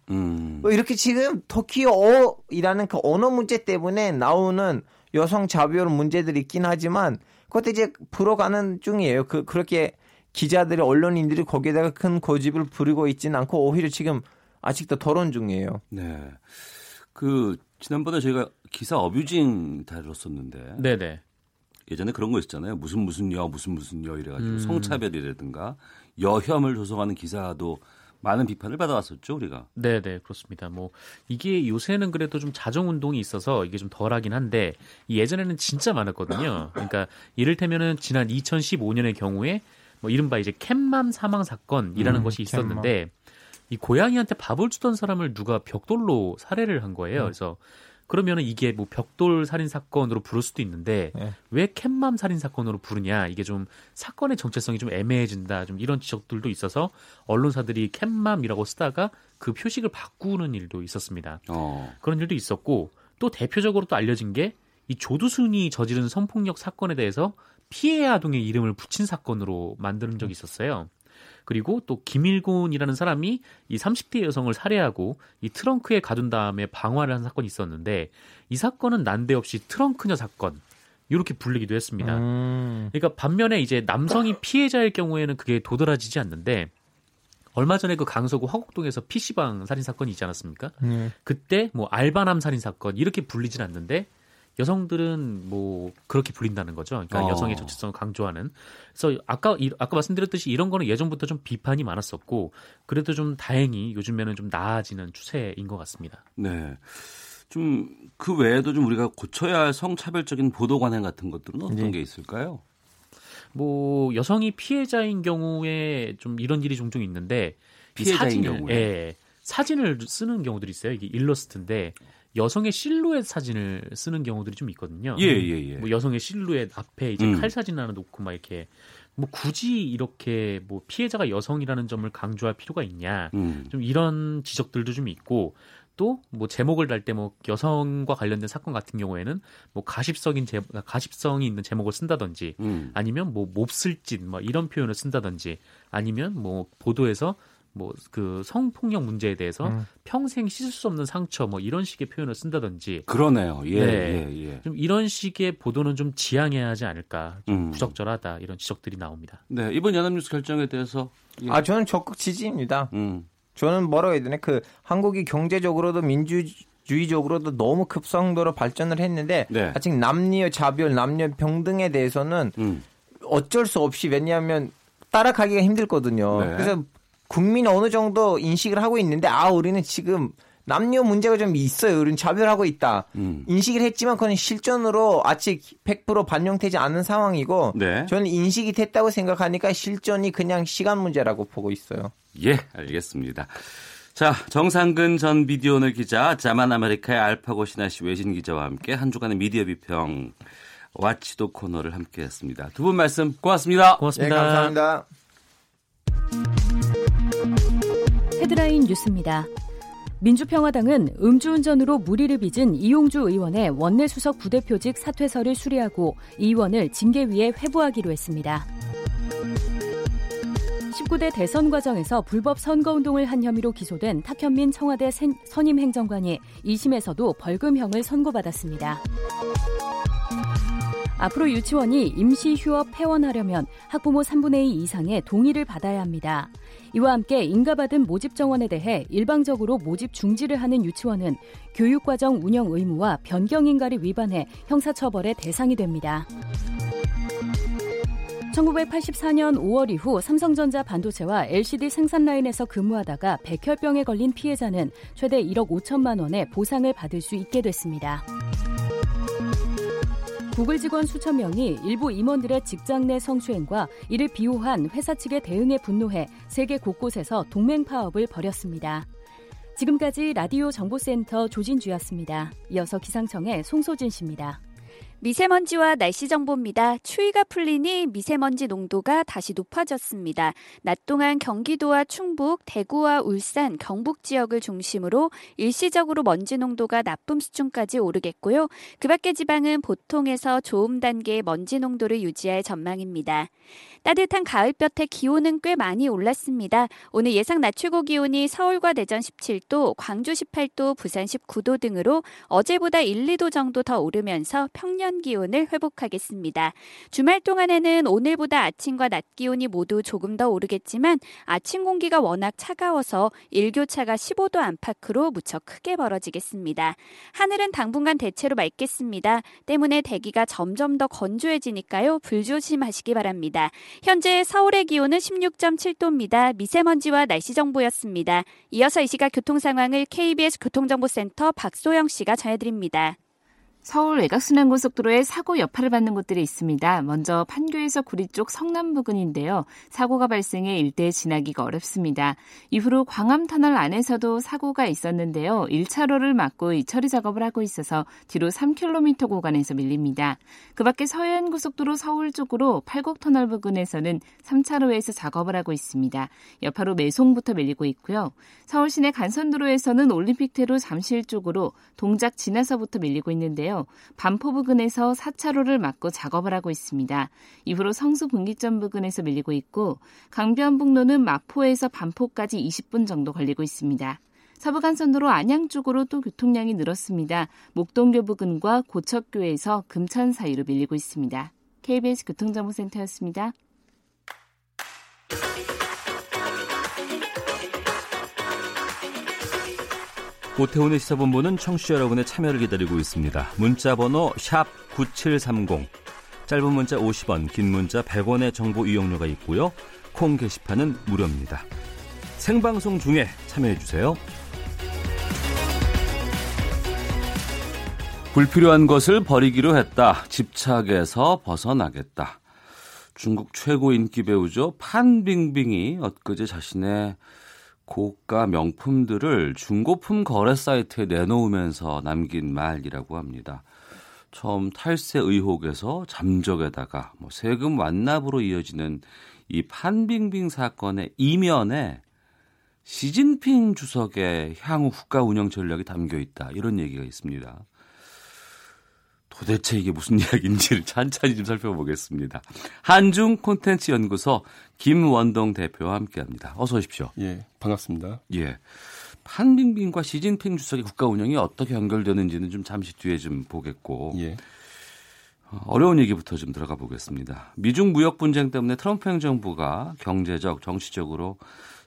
이렇게 지금 터키어라는 그 언어 문제 때문에 나오는 여성 차별 문제들이 있긴 하지만 그것도 이제 풀어가는 중이에요. 그렇게 기자들이 언론인들이 거기에다가 큰 고집을 부리고 있진 않고 오히려 지금 아직도 토론 중이에요. 네, 지난번에 저희가 기사 어뷰징 다뤘었는데 네네. 예전에 그런 거 있었잖아요. 무슨 여 무슨 여 이래가지고 성차별이라든가 여혐을 조성하는 기사도 많은 비판을 받아왔었죠 우리가. 네네 그렇습니다. 이게 요새는 그래도 좀 자정운동이 있어서 이게 좀 덜하긴 한데 예전에는 진짜 많았거든요. 그러니까 이를테면은 지난 2015년의 경우에 이른바 이제 캣맘 사망 사건이라는 것이 있었는데 캣맘. 이 고양이한테 밥을 주던 사람을 누가 벽돌로 살해를 한 거예요. 그래서 그러면은 이게 벽돌 살인 사건으로 부를 수도 있는데 왜 캣맘 살인 사건으로 부르냐 이게 좀 사건의 정체성이 좀 애매해진다 좀 이런 지적들도 있어서 언론사들이 캣맘이라고 쓰다가 그 표식을 바꾸는 일도 있었습니다. 그런 일도 있었고 또 대표적으로 또 알려진 게 이 조두순이 저지른 성폭력 사건에 대해서 피해 아동의 이름을 붙인 사건으로 만드는 적이 있었어요. 그리고 또 김일곤이라는 사람이 이 30대 여성을 살해하고 이 트렁크에 가둔 다음에 방화를 한 사건이 있었는데 이 사건은 난데없이 트렁크녀 사건 이렇게 불리기도 했습니다. 그러니까 반면에 이제 남성이 피해자일 경우에는 그게 도드라지지 않는데 얼마 전에 그 강서구 화곡동에서 PC방 살인 사건이 있지 않았습니까? 그때 뭐 알바남 살인 사건 이렇게 불리진 않는데 여성들은 뭐 그렇게 불린다는 거죠. 그러니까 여성의 정체성을 강조하는. 그래서 아까 말씀드렸듯이 이런 거는 예전부터 좀 비판이 많았었고 그래도 좀 다행히 요즘에는 좀 나아지는 추세인 것 같습니다. 네. 좀 그 외에도 좀 우리가 고쳐야 할 성차별적인 보도 관행 같은 것들은 어떤 게 있을까요? 뭐 여성이 피해자인 경우에 좀 이런 일이 종종 있는데 피해자인 경우에 사진을 쓰는 경우들이 있어요. 이게 일러스트인데. 여성의 실루엣 사진을 쓰는 경우들이 좀 있거든요. 뭐 여성의 실루엣 앞에 이제 칼 사진 하나 놓고 막 이렇게 뭐 굳이 이렇게 뭐 피해자가 여성이라는 점을 강조할 필요가 있냐. 좀 이런 지적들도 좀 있고 또 뭐 제목을 달 때 뭐 여성과 관련된 사건 같은 경우에는 뭐 가십성이 있는 제목을 쓴다든지 아니면 뭐 몹쓸짓 막 이런 표현을 쓴다든지 아니면 뭐 보도에서 뭐 그 성폭력 문제에 대해서 평생 씻을 수 없는 상처 뭐 이런 식의 표현을 쓴다든지 그러네요. 좀 이런 식의 보도는 좀 지양해야 하지 않을까. 좀 부적절하다 이런 지적들이 나옵니다. 네, 이번 연합뉴스 결정에 대해서 저는 적극 지지입니다. 저는 뭐라고 해야 되나 그 한국이 경제적으로도 민주주의적으로도 너무 급성도로 발전을 했는데 아직 남녀 차별, 남녀 평등에 대해서는 어쩔 수 없이 왜냐하면 따라가기가 힘들거든요. 그래서 국민이 어느 정도 인식을 하고 있는데 우리는 지금 남녀 문제가 좀 있어요. 우리는 차별하고 있다. 인식을 했지만 그건 실전으로 아직 100% 반영되지 않은 상황이고 저는 인식이 됐다고 생각하니까 실전이 그냥 시간 문제라고 보고 있어요. 예, 알겠습니다. 자, 정상근 전 미디어오늘 기자, 자만 아메리카의 알파고 신하씨 외신 기자와 함께 한 주간의 미디어 비평 와치도 코너를 함께했습니다. 두 분 말씀 고맙습니다. 고맙습니다. 네, 감사합니다. 헤드라인 뉴스입니다. 민주평화당은 음주운전으로 물의를 빚은 이용주 의원의 원내수석 부대표직 사퇴서를 수리하고 이 의원을 징계위에 회부하기로 했습니다. 19대 대선 과정에서 불법 선거운동을 한 혐의로 기소된 탁현민 청와대 선임 행정관이 2심에서도 벌금형을 선고받았습니다. 앞으로 유치원이 임시 휴업 폐원하려면 학부모 3분의 2 이상의 동의를 받아야 합니다. 이와 함께 인가받은 모집 정원에 대해 일방적으로 모집 중지를 하는 유치원은 교육과정 운영 의무와 변경 인가를 위반해 형사처벌의 대상이 됩니다. 1984년 5월 이후 삼성전자 반도체와 LCD 생산 라인에서 근무하다가 백혈병에 걸린 피해자는 최대 1억 5천만 원의 보상을 받을 수 있게 됐습니다. 구글 직원 수천 명이 일부 임원들의 직장 내 성추행과 이를 비호한 회사 측의 대응에 분노해 세계 곳곳에서 동맹 파업을 벌였습니다. 지금까지 라디오 정보센터 조진주였습니다. 이어서 기상청의 송소진 씨입니다. 미세먼지와 날씨 정보입니다. 추위가 풀리니 미세먼지 농도가 다시 높아졌습니다. 낮 동안 경기도와 충북, 대구와 울산, 경북 지역을 중심으로 일시적으로 먼지 농도가 나쁨 수준까지 오르겠고요. 그 밖의 지방은 보통에서 좋음 단계의 먼지 농도를 유지할 전망입니다. 따뜻한 가을볕에 기온은 꽤 많이 올랐습니다. 오늘 예상 낮 최고 기온이 서울과 대전 17도, 광주 18도, 부산 19도 등으로 어제보다 1, 2도 정도 더 오르면서 평년 기온을 회복하겠습니다. 주말 동안에는 오늘보다 아침과 낮 기온이 모두 조금 더 오르겠지만 아침 공기가 워낙 차가워서 일교차가 15도 안팎으로 무척 크게 벌어지겠습니다. 하늘은 당분간 대체로 맑겠습니다. 때문에 대기가 점점 더 건조해지니까요. 불조심하시기 바랍니다. 현재 서울의 기온은 16.7도입니다. 미세먼지와 날씨 정보였습니다. 이어서 이 시각 교통 상황을 KBS 교통정보센터 박소영 씨가 전해드립니다. 서울 외곽순환고속도로에 사고 여파를 받는 곳들이 있습니다. 먼저 판교에서 구리 쪽 성남 부근인데요. 사고가 발생해 일대에 지나기가 어렵습니다. 이후로 광암터널 안에서도 사고가 있었는데요. 1차로를 막고 처리 작업을 하고 있어서 뒤로 3km 구간에서 밀립니다. 그 밖에 서해안고속도로 서울 쪽으로 팔곡터널 부근에서는 3차로에서 작업을 하고 있습니다. 여파로 매송부터 밀리고 있고요. 서울 시내 간선도로에서는 올림픽대로 잠실 쪽으로 동작 지나서부터 밀리고 있는데요. 반포 부근에서 4차로를 막고 작업을 하고 있습니다. 이후로 성수 분기점 부근에서 밀리고 있고 강변북로는 마포에서 반포까지 20분 정도 걸리고 있습니다. 서부간선도로 안양 쪽으로 또 교통량이 늘었습니다. 목동교 부근과 고척교에서 금천 사이로 밀리고 있습니다. KBS 교통정보센터였습니다. 오태훈의 시사본부는 청취자 여러분의 참여를 기다리고 있습니다. 문자번호 샵 9730, 짧은 문자 50원, 긴 문자 100원의 정보 이용료가 있고요. 콩 게시판은 무료입니다. 생방송 중에 참여해주세요. 불필요한 것을 버리기로 했다. 집착에서 벗어나겠다. 중국 최고 인기 배우죠. 판빙빙이 엊그제 자신의 고가 명품들을 중고품 거래 사이트에 내놓으면서 남긴 말이라고 합니다. 처음 탈세 의혹에서 잠적에다가 세금 완납으로 이어지는 이 판빙빙 사건의 이면에 시진핑 주석의 향후 국가 운영 전략이 담겨있다. 이런 얘기가 있습니다. 도대체 이게 무슨 이야기인지를 찬찬히 좀 살펴보겠습니다. 한중콘텐츠연구소 김원동 대표와 함께합니다. 어서 오십시오. 예, 반갑습니다. 예, 판빙빙과 시진핑 주석의 국가 운영이 어떻게 연결되는지는 좀 잠시 뒤에 좀 보겠고, 예, 어려운 얘기부터 좀 들어가 보겠습니다. 미중 무역 분쟁 때문에 트럼프 행정부가 경제적, 정치적으로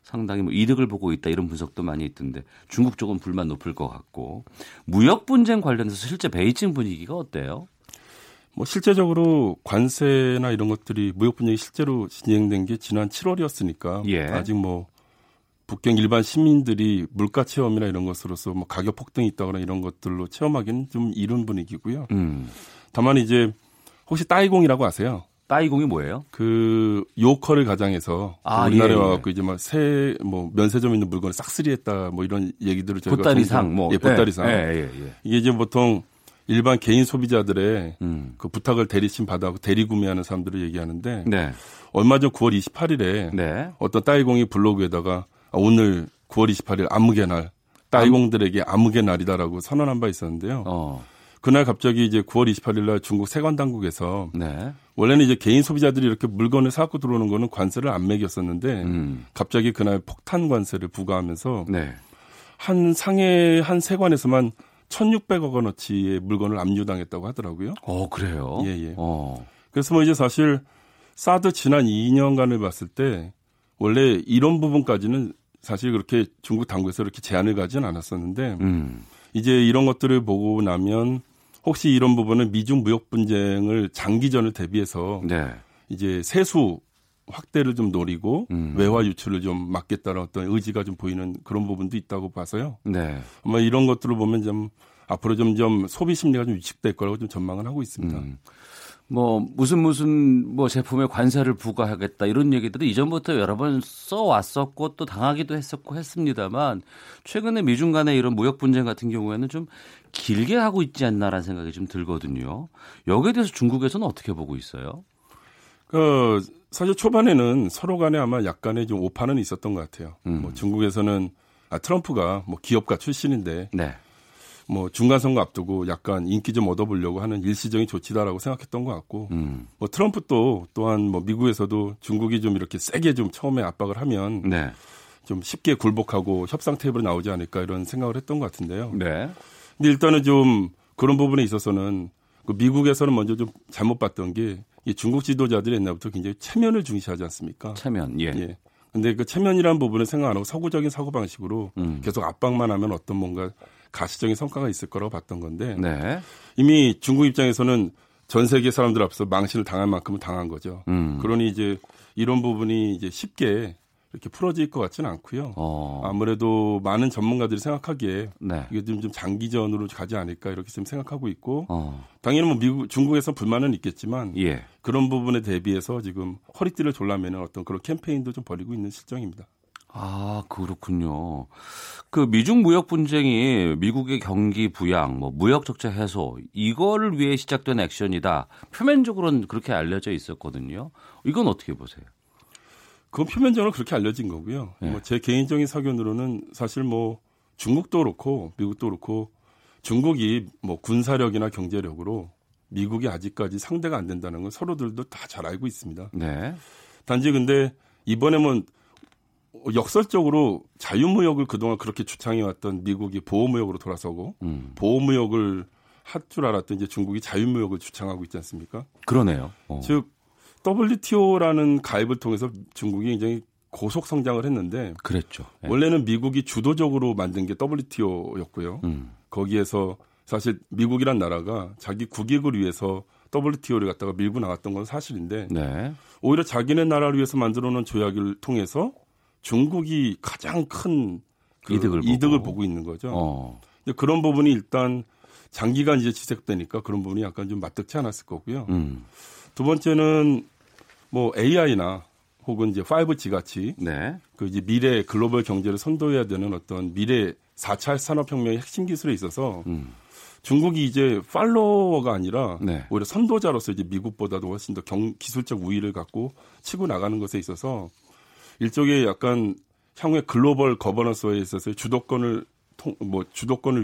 상당히 이득을 보고 있다 이런 분석도 많이 있던데 중국 쪽은 불만 높을 것 같고, 무역 분쟁 관련해서 실제 베이징 분위기가 어때요? 뭐 실제적으로 관세나 이런 것들이 무역 분쟁이 실제로 진행된 게 지난 7월이었으니까 예, 아직 뭐 북경 일반 시민들이 물가 체험이나 이런 것으로서 뭐 가격 폭등이 있다거나 이런 것들로 체험하기는 좀 이른 분위기고요. 다만 이제 혹시 따이공이라고 아세요? 따이공이 뭐예요? 그 요커를 가장해서 우리나라에 와서 이제 막 새 뭐 면세점 있는 물건을 싹쓸이했다 뭐 이런 얘기들을 저희가 보따리상 뭐 보따리상 이게 이제 보통 일반 개인 소비자들의 그 부탁을 대리심 받아서 대리 구매하는 사람들을 얘기하는데 네, 얼마 전 9월 28일에 네, 어떤 따이공이 블로그에다가 오늘 9월 28일 암흑의 날, 따이공들에게 암흑의 날이다라고 선언한 바 있었는데요. 그날 갑자기 이제 9월 28일 날 중국 세관 당국에서 네, 원래는 이제 개인 소비자들이 이렇게 물건을 사갖고 들어오는 거는 관세를 안 매겼었는데 갑자기 그날 폭탄 관세를 부과하면서 네, 한 상해 한 세관에서만 1,600억 원어치의 물건을 압류당했다고 하더라고요. 그래요? 예, 예. 그래서 뭐 이제 사실 사드 지난 2년간을 봤을 때 원래 이런 부분까지는 사실 그렇게 중국 당국에서 이렇게 제한을 가진 않았었는데 이제 이런 것들을 보고 나면 혹시 이런 부분은 미중 무역 분쟁을 장기전을 대비해서 네, 이제 세수 확대를 좀 노리고 외화 유출을 좀 막겠다는 어떤 의지가 좀 보이는 그런 부분도 있다고 봐서요. 네, 아마 이런 것들을 보면 좀 앞으로 점점 소비 심리가 좀 위축될 거라고 좀 전망을 하고 있습니다. 뭐 무슨 뭐 제품에 관세를 부과하겠다 이런 얘기들은 이전부터 여러 번 써왔었고 또 당하기도 했었고 했습니다만 최근에 미중 간의 이런 무역 분쟁 같은 경우에는 좀 길게 하고 있지 않나라는 생각이 좀 들거든요. 여기에 대해서 중국에서는 어떻게 보고 있어요? 사실 초반에는 서로 간에 아마 약간의 좀 오판은 있었던 것 같아요. 뭐 중국에서는 트럼프가 뭐 기업가 출신인데 네, 뭐 중간 선거 앞두고 약간 인기 좀 얻어보려고 하는 일시적인 조치다라고 생각했던 것 같고, 뭐 트럼프 또 또한 뭐 미국에서도 중국이 좀 이렇게 세게 좀 처음에 압박을 하면 네, 좀 쉽게 굴복하고 협상 테이블에 나오지 않을까 이런 생각을 했던 것 같은데요. 네, 근데 일단은 좀 그런 부분에 있어서는 미국에서는 먼저 좀 잘못 봤던 게 이 중국 지도자들이 옛날부터 굉장히 체면을 중시하지 않습니까? 체면, 예. 예. 근데 그 체면이라는 부분을 생각 안 하고 서구적인 사고 방식으로 계속 압박만 하면 어떤 뭔가 가시적인 성과가 있을 거라고 봤던 건데 네, 이미 중국 입장에서는 전 세계 사람들 앞서 망신을 당할 만큼은 당한 거죠. 그러니 이제 이런 부분이 이제 쉽게 이렇게 풀어질 것 같지는 않고요. 아무래도 많은 전문가들이 생각하기에 네, 이게 좀 장기전으로 가지 않을까 이렇게 좀 생각하고 있고 당연히 뭐 미국, 중국에서 불만은 있겠지만 예, 그런 부분에 대비해서 지금 허리띠를 졸라매는 어떤 그런 캠페인도 좀 벌이고 있는 실정입니다. 아, 그렇군요. 그 미중 무역 분쟁이 미국의 경기 부양, 뭐 무역 적자 해소 이거를 위해 시작된 액션이다. 표면적으로는 그렇게 알려져 있었거든요. 이건 어떻게 보세요? 그건 표면적으로 그렇게 알려진 거고요. 네, 뭐 제 개인적인 사견으로는 사실 뭐 중국도 그렇고 미국도 그렇고 중국이 뭐 군사력이나 경제력으로 미국이 아직까지 상대가 안 된다는 건 서로들도 다 잘 알고 있습니다. 네, 단지 근데 이번에 뭐 역설적으로 자유무역을 그동안 그렇게 주창해왔던 미국이 보호무역으로 돌아서고 보호무역을 할 줄 알았던 이제 중국이 자유무역을 주창하고 있지 않습니까? 그러네요. 즉 WTO라는 가입을 통해서 중국이 굉장히 고속 성장을 했는데 그랬죠. 네. 원래는 미국이 주도적으로 만든 게 WTO였고요. 거기에서 사실 미국이란 나라가 자기 국익을 위해서 WTO를 갖다가 밀고 나갔던 건 사실인데 네. 오히려 자기네 나라를 위해서 만들어놓은 조약을 통해서 중국이 가장 큰 그 이득을 보고 있는 거죠. 근데 그런 부분이 일단 장기간 이제 지속되니까 그런 부분이 약간 좀 맞득치 않았을 거고요. 두 번째는 뭐 AI나 혹은 이제 5G 같이 네. 그 이제 미래 글로벌 경제를 선도해야 되는 어떤 미래 4차 산업혁명의 핵심 기술에 있어서 중국이 이제 팔로워가 아니라 네. 오히려 선도자로서 이제 미국보다도 훨씬 더 기술적 우위를 갖고 치고 나가는 것에 있어서 일종의 약간 향후의 글로벌 거버넌스에 있어서 주도권을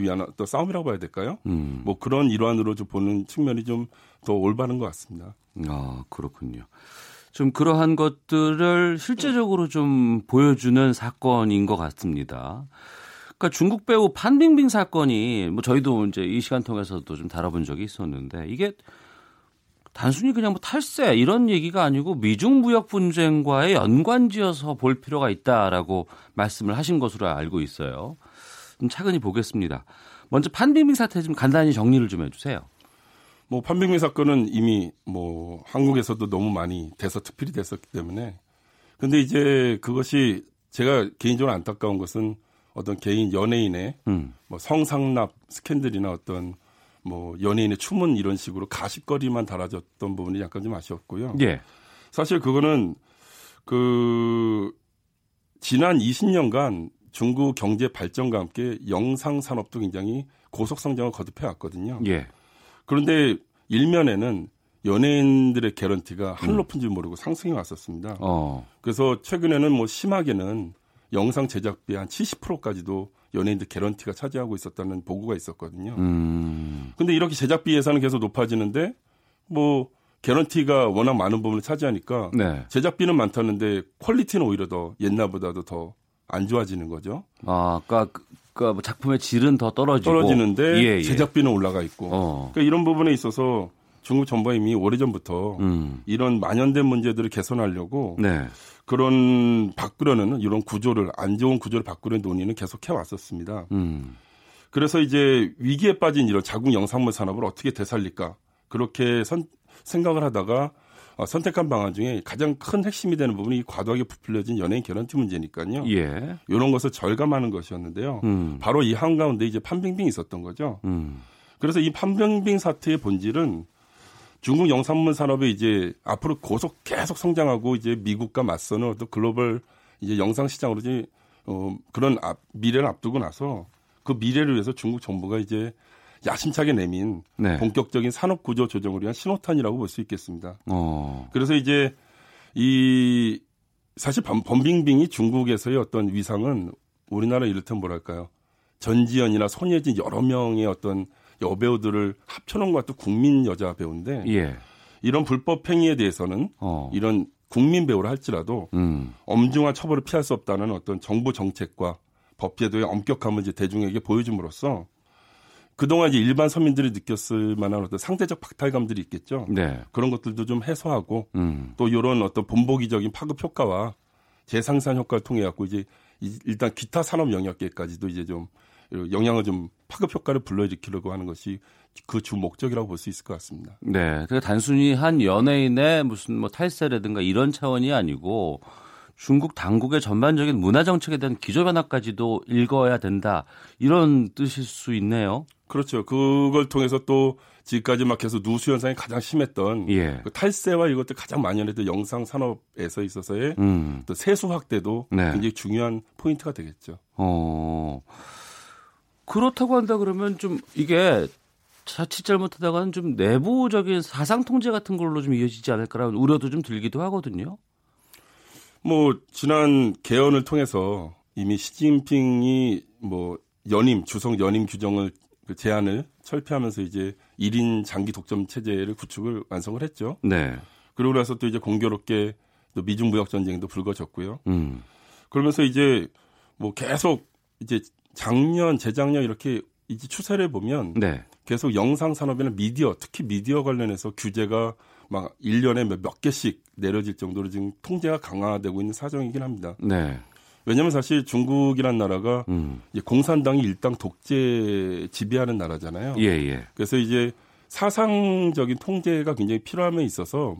위한 또 싸움이라고 봐야 될까요? 뭐 그런 일환으로 좀 보는 측면이 좀 더 올바른 것 같습니다. 아 그렇군요. 좀 그러한 것들을 실제적으로 좀 보여주는 사건인 것 같습니다. 그러니까 중국 배우 판빙빙 사건이 뭐 저희도 이제 이 시간 통해서도 좀 다뤄본 적이 있었는데 이게 단순히 그냥 뭐 탈세 이런 얘기가 아니고 미중 무역 분쟁과의 연관지어서 볼 필요가 있다라고 말씀을 하신 것으로 알고 있어요. 좀 차근히 보겠습니다. 먼저 판빙빙 사태 좀 간단히 정리를 좀 해주세요. 뭐 판빙빙 사건은 이미 뭐 한국에서도 너무 많이 돼서 특필이 됐었기 때문에 근데 이제 그것이 제가 개인적으로 안타까운 것은 어떤 개인 연예인의 뭐 성상납 스캔들이나 어떤 뭐 연예인의 추문 이런 식으로 가십거리만 달아졌던 부분이 약간 좀 아쉬웠고요. 예. 사실 그거는 그 지난 20년간 중국 경제 발전과 함께 영상 산업도 굉장히 고속 성장을 거듭해 왔거든요. 예. 그런데 일면에는 연예인들의 개런티가 하늘 높은 줄 모르고 상승해 왔었습니다. 그래서 최근에는 뭐 심하게는 영상 제작비의 한 70%까지도 연예인들 개런티가 차지하고 있었다는 보고가 있었거든요. 그런데 이렇게 제작비 예산은 계속 높아지는데 뭐 개런티가 워낙 많은 부분을 차지하니까 네. 제작비는 많다는데 퀄리티는 오히려 더 옛날보다도 더 안 좋아지는 거죠. 아, 그러니까 뭐 작품의 질은 더 떨어지는데 예, 예. 제작비는 올라가 있고 그러니까 이런 부분에 있어서 중국 정부가 이미 오래전부터 이런 만연된 문제들을 개선하려고 네. 그런 바꾸려는 이런 구조를 안 좋은 구조를 바꾸려는 논의는 계속 해왔었습니다. 그래서 이제 위기에 빠진 이런 자국 영상물 산업을 어떻게 되살릴까 그렇게 생각을 하다가 선택한 방안 중에 가장 큰 핵심이 되는 부분이 과도하게 부풀려진 연예인 개런티 문제니까요. 예. 이런 것을 절감하는 것이었는데요. 바로 이 한가운데 이제 판빙빙이 있었던 거죠. 그래서 이 판빙빙 사태의 본질은 중국 영상물 산업이 이제 앞으로 계속 성장하고 이제 미국과 맞서는 어떤 글로벌 이제 영상 시장으로 이제 그런 미래를 앞두고 나서 그 미래를 위해서 중국 정부가 이제 야심차게 내민 네. 본격적인 산업 구조 조정을 위한 신호탄이라고 볼 수 있겠습니다. 그래서 이제 이 사실 범빙빙이 중국에서의 어떤 위상은 우리나라 이를테면 뭐랄까요? 전지현이나 손예진 여러 명의 어떤 여배우들을 합쳐놓은 것 같은 국민 여자 배우인데 예. 이런 불법 행위에 대해서는 이런 국민 배우를 할지라도 엄중한 처벌을 피할 수 없다는 어떤 정부 정책과 법제도의 엄격함을 이제 대중에게 보여줌으로써 그동안 이제 일반 서민들이 느꼈을 만한 어떤 상대적 박탈감들이 있겠죠. 네. 그런 것들도 좀 해소하고 또 이런 어떤 본보기적인 파급 효과와 재생산 효과를 통해 갖고 이제 일단 기타 산업 영역계까지도 이제 좀 영향을 좀 파급 효과를 불러일으키려고 하는 것이 그 주 목적이라고 볼 수 있을 것 같습니다. 네, 그러니까 단순히 한 연예인의 무슨 뭐 탈세라든가 이런 차원이 아니고 중국 당국의 전반적인 문화 정책에 대한 기조 변화까지도 읽어야 된다 이런 뜻일 수 있네요. 그렇죠. 그걸 통해서 또 지금까지 막 계속 누수 현상이 가장 심했던 예. 그 탈세와 이것들 가장 만연했던 영상 산업에서 있어서의 또 세수 확대도 네. 굉장히 중요한 포인트가 되겠죠. 그렇다고 한다 그러면 좀 이게 자칫 잘못하다가는 좀 내부적인 사상 통제 같은 걸로 좀 이어지지 않을까라는 우려도 좀 들기도 하거든요. 뭐 지난 개헌을 통해서 이미 시진핑이 뭐 주석 연임 규정을 그 제안을 철폐하면서 이제 1인 장기 독점 체제를 구축을 완성을 했죠. 네. 그러고 나서 또 이제 공교롭게 또 미중 무역 전쟁도 불거졌고요. 그러면서 이제 뭐 계속 이제 작년, 재작년 이렇게 이제 추세를 보면 네. 계속 영상 산업이나 미디어, 특히 미디어 관련해서 규제가 막 1년에 몇 개씩 내려질 정도로 지금 통제가 강화되고 있는 사정이긴 합니다. 네. 왜냐하면 사실 중국이란 나라가 이제 공산당이 일당 독재 지배하는 나라잖아요. 예. 그래서 이제 사상적인 통제가 굉장히 필요함에 있어서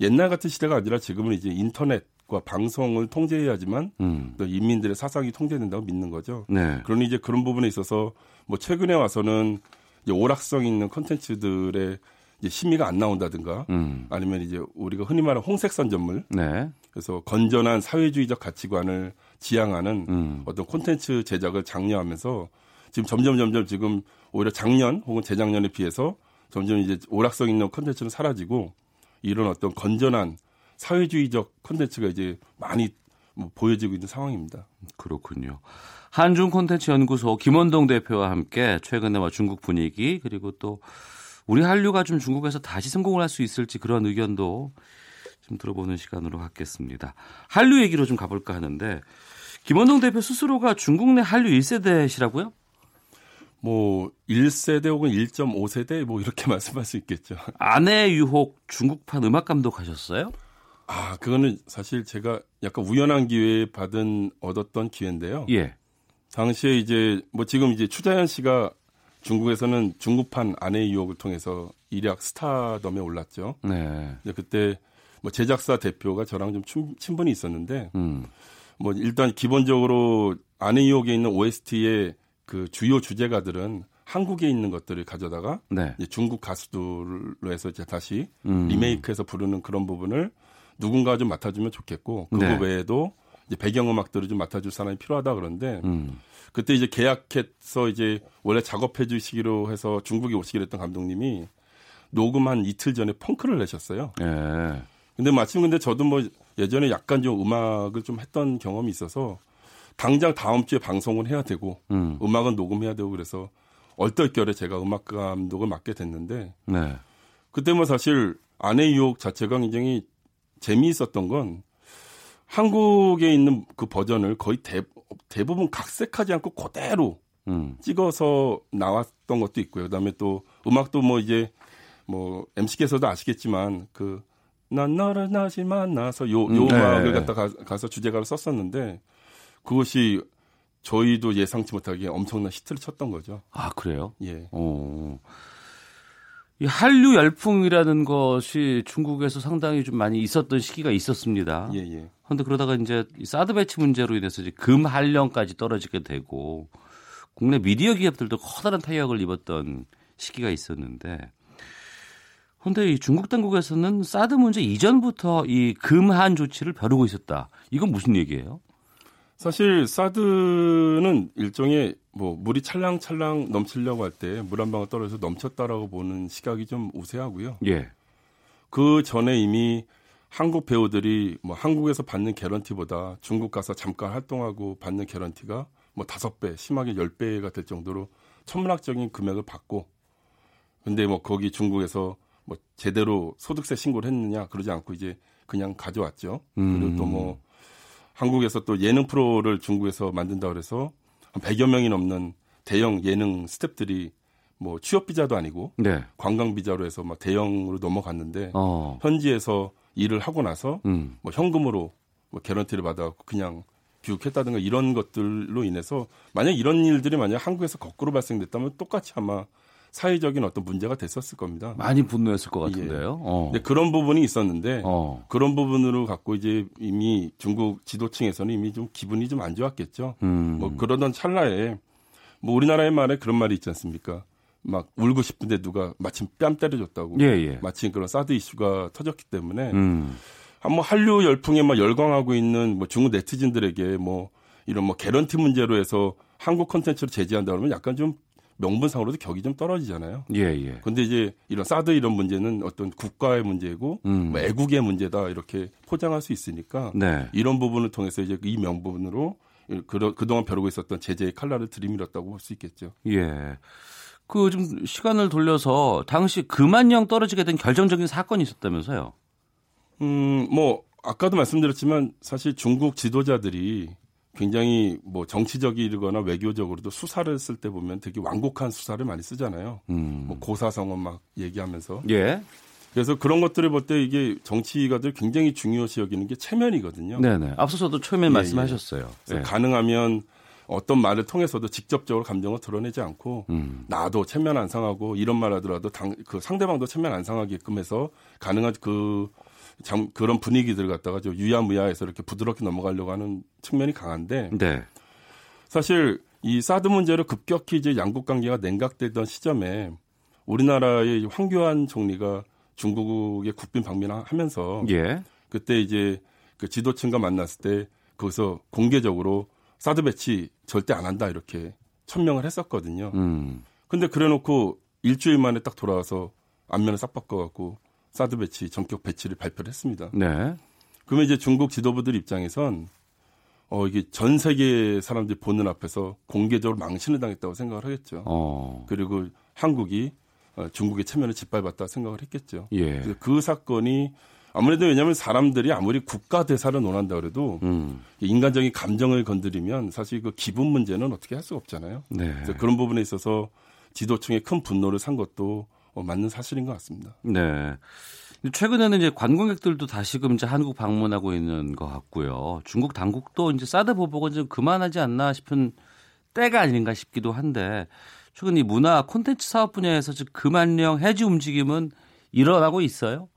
옛날 같은 시대가 아니라 지금은 이제 인터넷과 방송을 통제해야지만 또 인민들의 사상이 통제된다고 믿는 거죠. 네. 그러니 이제 그런 부분에 있어서 뭐 최근에 와서는 이제 오락성 있는 콘텐츠들의 이제 심의가 안 나온다든가 아니면 이제 우리가 흔히 말하는 홍색선전물. 네. 그래서 건전한 사회주의적 가치관을 지향하는 어떤 콘텐츠 제작을 장려하면서 지금 점점 지금 오히려 작년 혹은 재작년에 비해서 점점 이제 오락성 있는 콘텐츠는 사라지고 이런 어떤 건전한 사회주의적 콘텐츠가 이제 많이 보여지고 있는 상황입니다. 그렇군요. 한중콘텐츠연구소 김원동 대표와 함께 최근에와 중국 분위기 그리고 또 우리 한류가 좀 중국에서 다시 성공을 할 수 있을지 그런 의견도 좀 들어보는 시간으로 갖겠습니다. 한류 얘기로 좀 가볼까 하는데 김원동 대표 스스로가 중국 내 한류 1세대시라고요? 뭐 1세대 혹은 1.5세대 뭐 이렇게 말씀할 수 있겠죠. 아내의 유혹 중국판 음악 감독하셨어요? 아, 그거는 사실 제가 약간 우연한 기회에 얻었던 기회인데요. 예. 당시에 이제 뭐 지금 이제 추자연 씨가 중국에서는 중국판 아내의 유혹을 통해서 일약 스타덤에 올랐죠. 네. 그때 뭐 제작사 대표가 저랑 좀 친분이 있었는데 뭐 일단 기본적으로 아내의 유혹에 있는 OST의 그 주요 주제가들은 한국에 있는 것들을 가져다가 네. 이제 중국 가수들로 해서 이제 다시 리메이크해서 부르는 그런 부분을 누군가 좀 맡아주면 좋겠고 그거 네. 외에도 이제 배경음악들을 좀 맡아줄 사람이 필요하다 그런데 그때 이제 계약해서 이제 원래 작업해 주시기로 해서 중국에 오시기로 했던 감독님이 녹음 한 이틀 전에 펑크를 내셨어요. 예. 근데 마침 근데 저도 뭐 예전에 약간 좀 음악을 좀 했던 경험이 있어서 당장 다음 주에 방송은 해야 되고 음악은 녹음해야 되고 그래서 얼떨결에 제가 음악 감독을 맡게 됐는데 네. 그때 뭐 사실 아내의 유혹 자체가 굉장히 재미있었던 건 한국에 있는 그 버전을 거의 대부분 각색하지 않고 그대로 찍어서 나왔던 것도 있고요. 그다음에 또 음악도 뭐 이제 뭐 MC께서도 아시겠지만 그 난 너를 다시 만나서 요 네. 음악을 갖다 가서 주제가로 썼었는데 그것이 저희도 예상치 못하게 엄청난 히트를 쳤던 거죠. 아, 그래요? 예. 오. 이 한류 열풍이라는 것이 중국에서 상당히 좀 많이 있었던 시기가 있었습니다. 예. 그런데 그러다가 이제 사드 배치 문제로 인해서 이제 금한령까지 떨어지게 되고 국내 미디어 기업들도 커다란 타격을 입었던 시기가 있었는데 그런데 이 중국 당국에서는 사드 문제 이전부터 이 금한 조치를 벼르고 있었다. 이건 무슨 얘기예요? 사실 사드는 일종의 뭐 물이 찰랑찰랑 넘치려고 할 때 물 한 방울 떨어져서 넘쳤다라고 보는 시각이 좀 우세하고요. 예. 그 전에 이미 한국 배우들이 뭐 한국에서 받는 개런티보다 중국 가서 잠깐 활동하고 받는 개런티가 뭐 5배, 심하게 10배가 될 정도로 천문학적인 금액을 받고 근데 뭐 거기 중국에서 뭐 제대로 소득세 신고를 했느냐 그러지 않고 이제 그냥 가져왔죠. 그리고 또 뭐 한국에서 또 예능 프로를 중국에서 만든다 그래서 한 100여 명이 넘는 대형 예능 스태프들이 뭐 취업 비자도 아니고 네. 관광 비자로 해서 막 대형으로 넘어갔는데 현지에서 일을 하고 나서 뭐 현금으로 뭐 개런티를 받아갖고 그냥 교육했다든가 이런 것들로 인해서 만약 이런 일들이 만약 한국에서 거꾸로 발생됐다면 똑같이 아마 사회적인 어떤 문제가 됐었을 겁니다. 많이 분노했을 것 같은데요. 예. 근데 그런 부분이 있었는데 그런 부분으로 갖고 이제 이미 중국 지도층에서는 이미 좀 기분이 좀 안 좋았겠죠. 뭐 그러던 찰나에 뭐 우리나라의 말에 그런 말이 있지 않습니까? 막 울고 싶은데 누가 마침 뺨 때려줬다고. 예. 마침 그런 사드 이슈가 터졌기 때문에 뭐 한류 열풍에 막 열광하고 있는 뭐 중국 네티즌들에게 뭐 이런 뭐 개런티 문제로 해서 한국 콘텐츠를 제재한다 그러면 약간 좀 명분상으로도 격이 좀 떨어지잖아요. 예. 근데 이제 이런 사드 이런 문제는 어떤 국가의 문제고 뭐 애국의 문제다 이렇게 포장할 수 있으니까 네. 이런 부분을 통해서 이제 이 명분으로 그동안 벼르고 있었던 제재의 칼날을 들이밀었다고 볼 수 있겠죠. 예. 그 좀 시간을 돌려서 당시 금한령 떨어지게 된 결정적인 사건이 있었다면서요? 뭐 아까도 말씀드렸지만 사실 중국 지도자들이 굉장히 뭐 정치적이거나 외교적으로도 수사를 쓸 때 보면 되게 완곡한 수사를 많이 쓰잖아요. 뭐 고사성어 막 얘기하면서. 예. 그래서 그런 것들을 볼 때 이게 정치가들 굉장히 중요시 여기는 게 체면이거든요. 네네. 앞서서도 체면 말씀하셨어요. 예. 가능하면 어떤 말을 통해서도 직접적으로 감정을 드러내지 않고 나도 체면 안 상하고 이런 말 하더라도 그 상대방도 체면 안 상하게끔 해서 가능한 그런 분위기들 갖다가 유야무야해서 이렇게 부드럽게 넘어가려고 하는 측면이 강한데 네. 사실 이 사드 문제로 급격히 이제 양국 관계가 냉각되던 시점에 우리나라의 황교안 총리가 중국의 국빈 방문하면서 예. 그때 이제 그 지도층과 만났을 때 거기서 공개적으로 사드 배치 절대 안 한다 이렇게 천명을 했었거든요. 근데 그래놓고 일주일 만에 딱 돌아와서 안면을 싹 바꿔갖고 사드 배치 전격 배치를 발표를 했습니다. 네. 그러면 이제 중국 지도부들 입장에선 이게 전 세계 사람들이 보는 앞에서 공개적으로 망신을 당했다고 생각을 하겠죠. 그리고 한국이 중국의 체면을 짓밟았다 생각을 했겠죠. 예. 그래서 그 사건이 아무래도 왜냐하면 사람들이 아무리 국가 대사를 논한다 그래도 인간적인 감정을 건드리면 사실 그 기분 문제는 어떻게 할 수가 없잖아요. 네. 그래서 그런 부분에 있어서 지도층의 큰 분노를 산 것도 맞는 사실인 것 같습니다. 네. 최근에는 이제 관광객들도 다시금 이제 한국 방문하고 있는 것 같고요. 중국 당국도 이제 사드 보복은 좀 그만하지 않나 싶은 때가 아닌가 싶기도 한데 최근 이 문화 콘텐츠 사업 분야에서 즉 금한령 해지 움직임은 일어나고 있어요?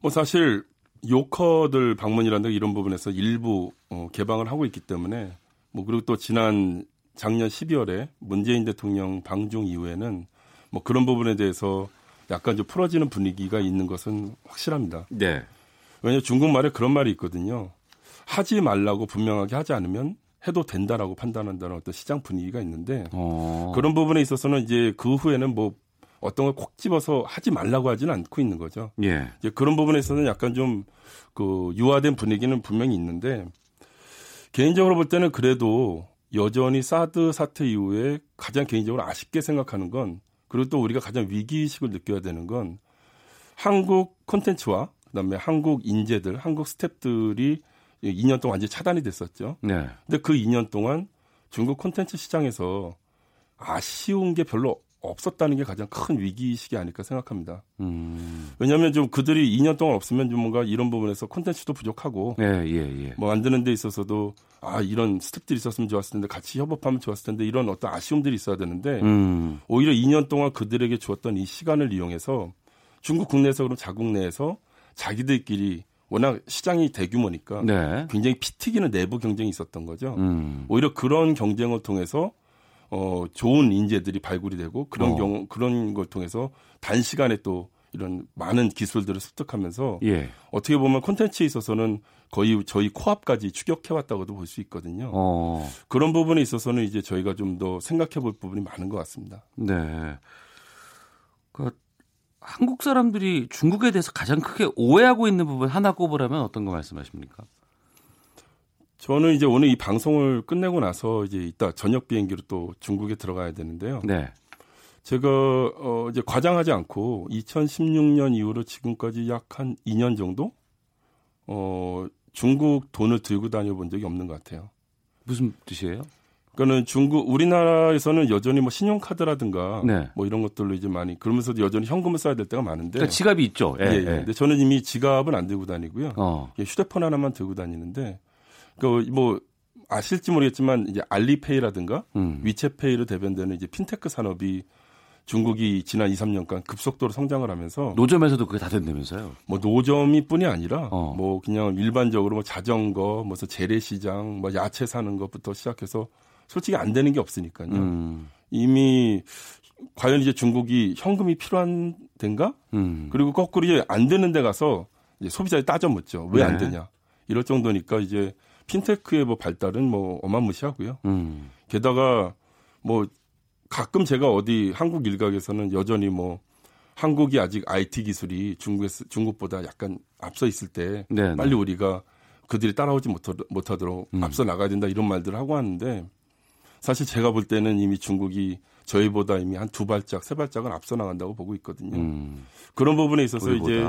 뭐 사실 요커들 방문이라든가 이런 부분에서 일부 개방을 하고 있기 때문에 뭐 그리고 또 작년 12월에 문재인 대통령 방중 이후에는 뭐 그런 부분에 대해서 약간 좀 풀어지는 분위기가 있는 것은 확실합니다. 네. 왜냐하면 중국말에 그런 말이 있거든요. 하지 말라고 분명하게 하지 않으면 해도 된다라고 판단한다는 어떤 시장 분위기가 있는데 그런 부분에 있어서는 이제 그 후에는 뭐 어떤 걸 콕 집어서 하지 말라고 하지는 않고 있는 거죠. 예. 이제 그런 부분에서는 약간 좀 그 유화된 분위기는 분명히 있는데 개인적으로 볼 때는 그래도 여전히 사드 사태 이후에 가장 개인적으로 아쉽게 생각하는 건 그리고 또 우리가 가장 위기의식을 느껴야 되는 건 한국 콘텐츠와 그다음에 한국 인재들, 한국 스태프들이 2년 동안 완전히 차단이 됐었죠. 네. 근데 그 2년 동안 중국 콘텐츠 시장에서 아쉬운 게 별로 없었다는 게 가장 큰 위기의식이 아닐까 생각합니다. 왜냐하면 좀 그들이 2년 동안 없으면 좀 뭔가 이런 부분에서 콘텐츠도 부족하고 뭐 만드는 데 있어서도 이런 스텝들이 있었으면 좋았을 텐데 같이 협업하면 좋았을 텐데 이런 어떤 아쉬움들이 있어야 되는데 오히려 2년 동안 그들에게 주었던 이 시간을 이용해서 중국 국내에서 그럼 자국 내에서 자기들끼리 워낙 시장이 대규모니까 네. 굉장히 피 튀기는 내부 경쟁이 있었던 거죠. 오히려 그런 경쟁을 통해서 좋은 인재들이 발굴이 되고 그런 걸 통해서 단시간에 또 이런 많은 기술들을 습득하면서 예. 어떻게 보면 콘텐츠에 있어서는 거의 저희 코앞까지 추격해왔다고도 볼 수 있거든요. 그런 부분에 있어서는 이제 저희가 좀 더 생각해볼 부분이 많은 것 같습니다. 네. 한국 사람들이 중국에 대해서 가장 크게 오해하고 있는 부분 하나 꼽으라면 어떤 거 말씀하십니까? 저는 이제 오늘 이 방송을 끝내고 나서 이제 이따 저녁 비행기로 또 중국에 들어가야 되는데요. 네. 제가 이제 과장하지 않고 2016년 이후로 지금까지 약 한 2년 정도 중국 돈을 들고 다녀본 적이 없는 것 같아요. 무슨 뜻이에요? 그러니까는 중국 우리나라에서는 여전히 뭐 신용카드라든가 네. 뭐 이런 것들로 이제 많이 그러면서도 여전히 현금을 써야 될 때가 많은데 그러니까 지갑이 있죠. 예. 근데 저는 이미 지갑은 안 들고 다니고요. 휴대폰 하나만 들고 다니는데 그 뭐 아실지 모르겠지만 이제 알리페이라든가 위챗페이로 대변되는 이제 핀테크 산업이 중국이 지난 2, 3년간 급속도로 성장을 하면서 노점에서도 그게 다 된다면서요? 뭐 노점이뿐이 아니라 뭐 그냥 일반적으로 뭐 자전거, 무슨 재래시장, 뭐 야채 사는 것부터 시작해서 솔직히 안 되는 게 없으니까요. 이미 과연 이제 중국이 현금이 필요한 데인가? 그리고 거꾸로 안 되는 데 가서 이제 소비자에 따져 묻죠. 왜 안 되냐? 이럴 정도니까 이제 핀테크의 뭐 발달은 뭐 어마무시하고요. 게다가 뭐 가끔 제가 어디 한국 일각에서는 여전히 뭐 한국이 아직 IT 기술이 중국보다 약간 앞서 있을 때 네네. 빨리 우리가 그들이 따라오지 못하도록 앞서 나가야 된다 이런 말들을 하고 하는데 사실 제가 볼 때는 이미 중국이 저희보다 이미 한 2발짝, 3발짝은 앞서 나간다고 보고 있거든요. 그런 부분에 있어서 우리보다? 이제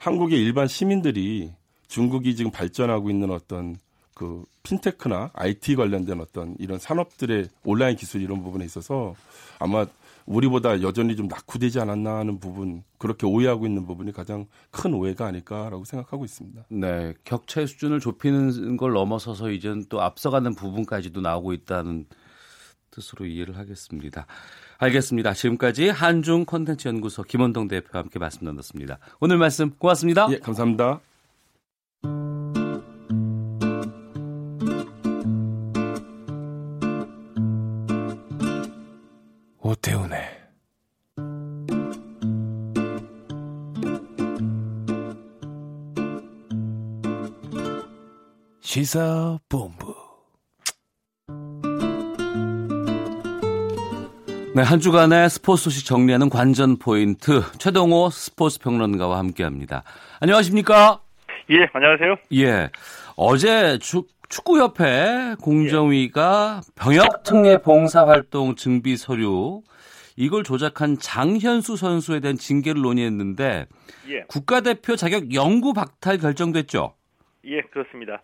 한국의 일반 시민들이 중국이 지금 발전하고 있는 어떤 그 핀테크나 IT 관련된 어떤 이런 산업들의 온라인 기술 이런 부분에 있어서 아마 우리보다 여전히 좀 낙후되지 않았나 하는 부분, 그렇게 오해하고 있는 부분이 가장 큰 오해가 아닐까라고 생각하고 있습니다. 네, 격차의 수준을 좁히는 걸 넘어서서 이제는 또 앞서가는 부분까지도 나오고 있다는 뜻으로 이해를 하겠습니다. 알겠습니다. 지금까지 한중콘텐츠연구소 김원동 대표와 함께 말씀 나눴습니다. 오늘 말씀 고맙습니다. 예, 감사합니다. 오태훈의 시사본부. 네, 한 주간의 스포츠 소식 정리하는 관전 포인트, 최동호 스포츠 평론가와 함께합니다. 안녕하십니까? 예, 안녕하세요. 예, 어제 축구협회 공정위가 병역특례 봉사활동 증비 서류, 이걸 조작한 장현수 선수에 대한 징계를 논의했는데, 예, 국가대표 자격 영구 박탈 결정됐죠? 예, 그렇습니다.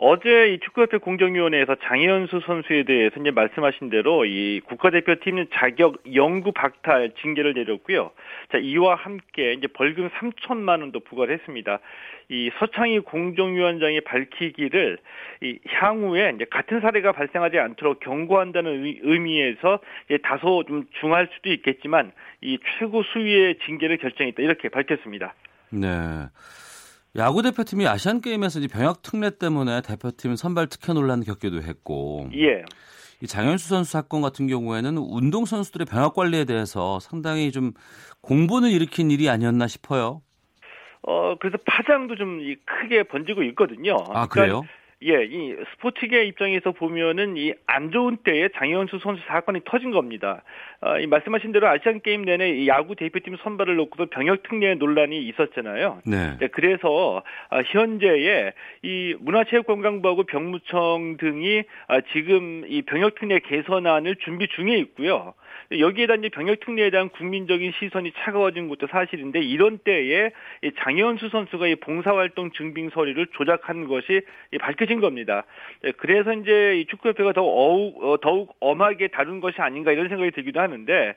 어제 이 축구협회 공정위원회에서 장현수 선수에 대해서 이제 말씀하신 대로 이 국가대표팀 자격 영구 박탈 징계를 내렸고요. 자, 이와 함께 이제 벌금 3천만 원도 부과를 했습니다. 이 서창희 공정위원장이 밝히기를 이 향후에 이제 같은 사례가 발생하지 않도록 경고한다는 의미에서 이제 다소 좀 중할 수도 있겠지만 이 최고 수위의 징계를 결정했다, 이렇게 밝혔습니다. 네. 야구 대표팀이 아시안 게임에서 병역 특례 때문에 대표팀 선발 특혜 논란 겪기도 했고, 예, 이 장현수 선수 사건 같은 경우에는 운동 선수들의 병역 관리에 대해서 상당히 좀 공분을 일으킨 일이 아니었나 싶어요. 그래서 파장도 좀 크게 번지고 있거든요. 아, 그래요? 예, 이 스포츠계 입장에서 보면은 이 안 좋은 때에 장현수 선수 사건이 터진 겁니다. 이 말씀하신 대로 아시안 게임 내내 이 야구 대표팀 선발을 놓고도 병역 특례 논란이 있었잖아요. 네. 네, 그래서 현재의 이 문화체육관광부하고 병무청 등이 지금 이 병역 특례 개선안을 준비 중에 있고요. 여기에 대한 병역 특례에 대한 국민적인 시선이 차가워진 것도 사실인데, 이런 때에 장현수 선수가 이 봉사활동 증빙 서류를 조작한 것이 밝혀진 겁니다. 그래서 이제 이 축구협회가 더욱 엄하게 다룬 것이 아닌가, 이런 생각이 들기도 하는데,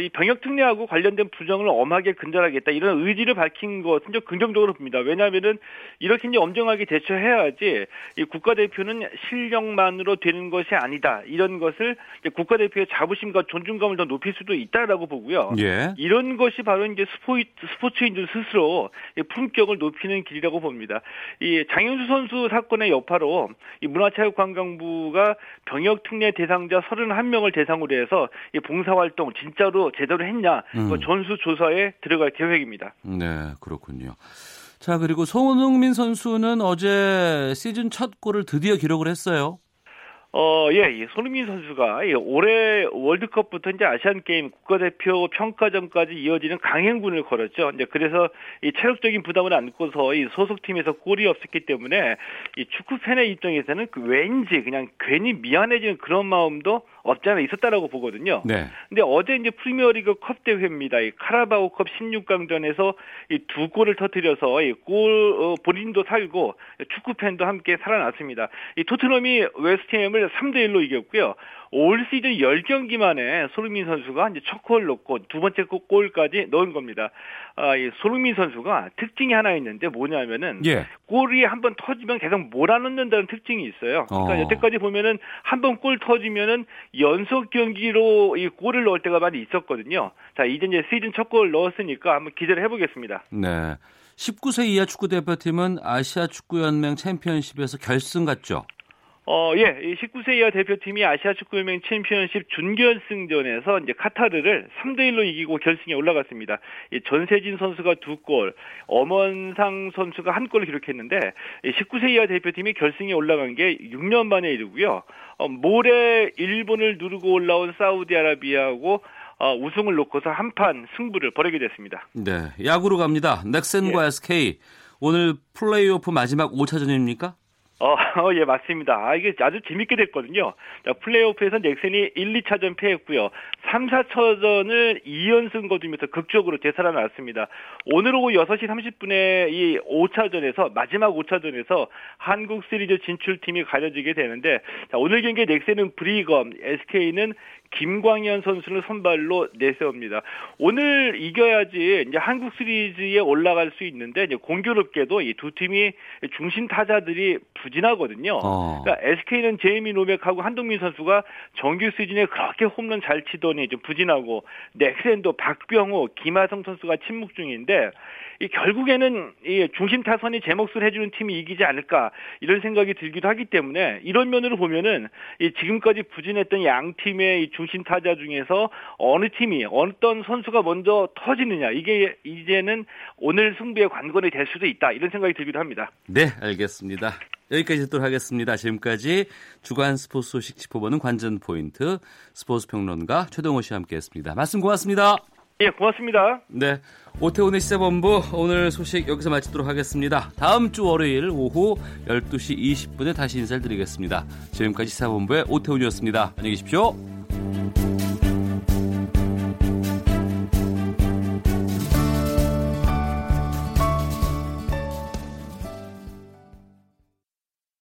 이 병역 특례하고 관련된 부정을 엄하게 근절하겠다, 이런 의지를 밝힌 것은 좀 긍정적으로 봅니다. 왜냐하면은 이렇게 이제 엄정하게 대처해야지 이 국가대표는 실력만으로 되는 것이 아니다, 이런 것을 이제 국가대표의 자부심과 존중감을 더 높일 수도 있다라고 보고요. 예. 이런 것이 바로 이제 스포츠인들 스스로 품격을 높이는 길이라고 봅니다. 이 장현수 선수 사건의 여파로 이 문화체육관광부가 병역 특례 대상자 31명을 대상으로 해서 이 봉사활동 진짜로 제대로 했냐, 전수 조사에 들어갈 계획입니다. 네, 그렇군요. 자, 그리고 손흥민 선수는 어제 시즌 첫 골을 드디어 기록을 했어요. 예, 손흥민 선수가 올해 월드컵부터 이제 아시안 게임 국가대표 평가전까지 이어지는 강행군을 걸었죠. 이제 그래서 이 체력적인 부담을 안고서 이 소속팀에서 골이 없었기 때문에 이 축구 팬의 입장에서는 왠지 그냥 괜히 미안해지는 그런 마음도 없지 않아 있었다라고 보거든요. 네. 근데 어제 이제 프리미어리그 컵 대회입니다. 이 카라바오컵 16강전에서 이 두 골을 터뜨려서 이 골 본인도 살고 축구 팬도 함께 살아났습니다. 이 토트넘이 웨스트햄을 3-1로 이겼고요. 올 시즌 10경기 만에 손흥민 선수가 이제 첫 골을 넣고 두 번째 골까지 넣은 겁니다. 이 손흥민 선수가 특징이 하나 있는데 뭐냐면은, 예, 골이 한번 터지면 계속 몰아넣는다는 특징이 있어요. 그러니까 여태까지 보면은 한번 골 터지면은 연속 경기로 이 골을 넣을 때가 많이 있었거든요. 자, 이제 시즌 첫 골을 넣었으니까 한번 기대를 해보겠습니다. 네. 19세 이하 축구 대표팀은 아시아 축구연맹 챔피언십에서 결승 갔죠. 예, 19세 이하 대표팀이 아시아 축구연맹 챔피언십 준결승전에서 이제 카타르를 3-1로 이기고 결승에 올라갔습니다. 예, 전세진 선수가 2골, 엄원상 선수가 1골을 기록했는데, 예, 19세 이하 대표팀이 결승에 올라간 게 6년 만의 일이고요. 모레 일본을 누르고 올라온 사우디아라비아하고 우승을 놓고서 한판 승부를 벌이게 됐습니다. 네, 야구로 갑니다. 넥센과 SK. 오늘 플레이오프 마지막 5차전입니까? 예, 맞습니다. 이게 아주 재밌게 됐거든요. 자, 플레이오프에서 넥센이 1, 2차전 패했고요. 3, 4차전을 2연승 거두면서 극적으로 되살아났습니다. 오늘 오후 6시 30분에 이 5차전에서, 마지막 5차전에서 한국 시리즈 진출팀이 가려지게 되는데, 자, 오늘 경기에 넥센은 브리검, SK는 김광현 선수를 선발로 내세웁니다. 오늘 이겨야지 이제 한국 시리즈에 올라갈 수 있는데, 이제 공교롭게도 이 두 팀이 중심 타자들이 부진하거든요. 그러니까 SK는 제이미 로맥하고 한동민 선수가 정규 시즌에 그렇게 홈런 잘 치더니 좀 부진하고, 넥센도 박병호, 김하성 선수가 침묵 중인데, 이 결국에는 이 중심 타선이 제 몫을 해주는 팀이 이기지 않을까 이런 생각이 들기도 하기 때문에, 이런 면으로 보면은 이 지금까지 부진했던 양 팀의 이 중심 타자 중에서 어느 팀이, 어떤 선수가 먼저 터지느냐, 이게 이제는 오늘 승부의 관건이 될 수도 있다 이런 생각이 들기도 합니다. 네, 알겠습니다. 여기까지 듣도록 하겠습니다. 지금까지 주간 스포츠 소식 짚어보는 관전 포인트, 스포츠 평론가 최동호 씨와 함께했습니다. 말씀 고맙습니다. 예, 고맙습니다. 네, 오태훈의 시사본부 오늘 소식 여기서 마치도록 하겠습니다. 다음 주 월요일 오후 12시 20분에 다시 인사를 드리겠습니다. 지금까지 시사본부의 오태훈이었습니다. 안녕히 계십시오.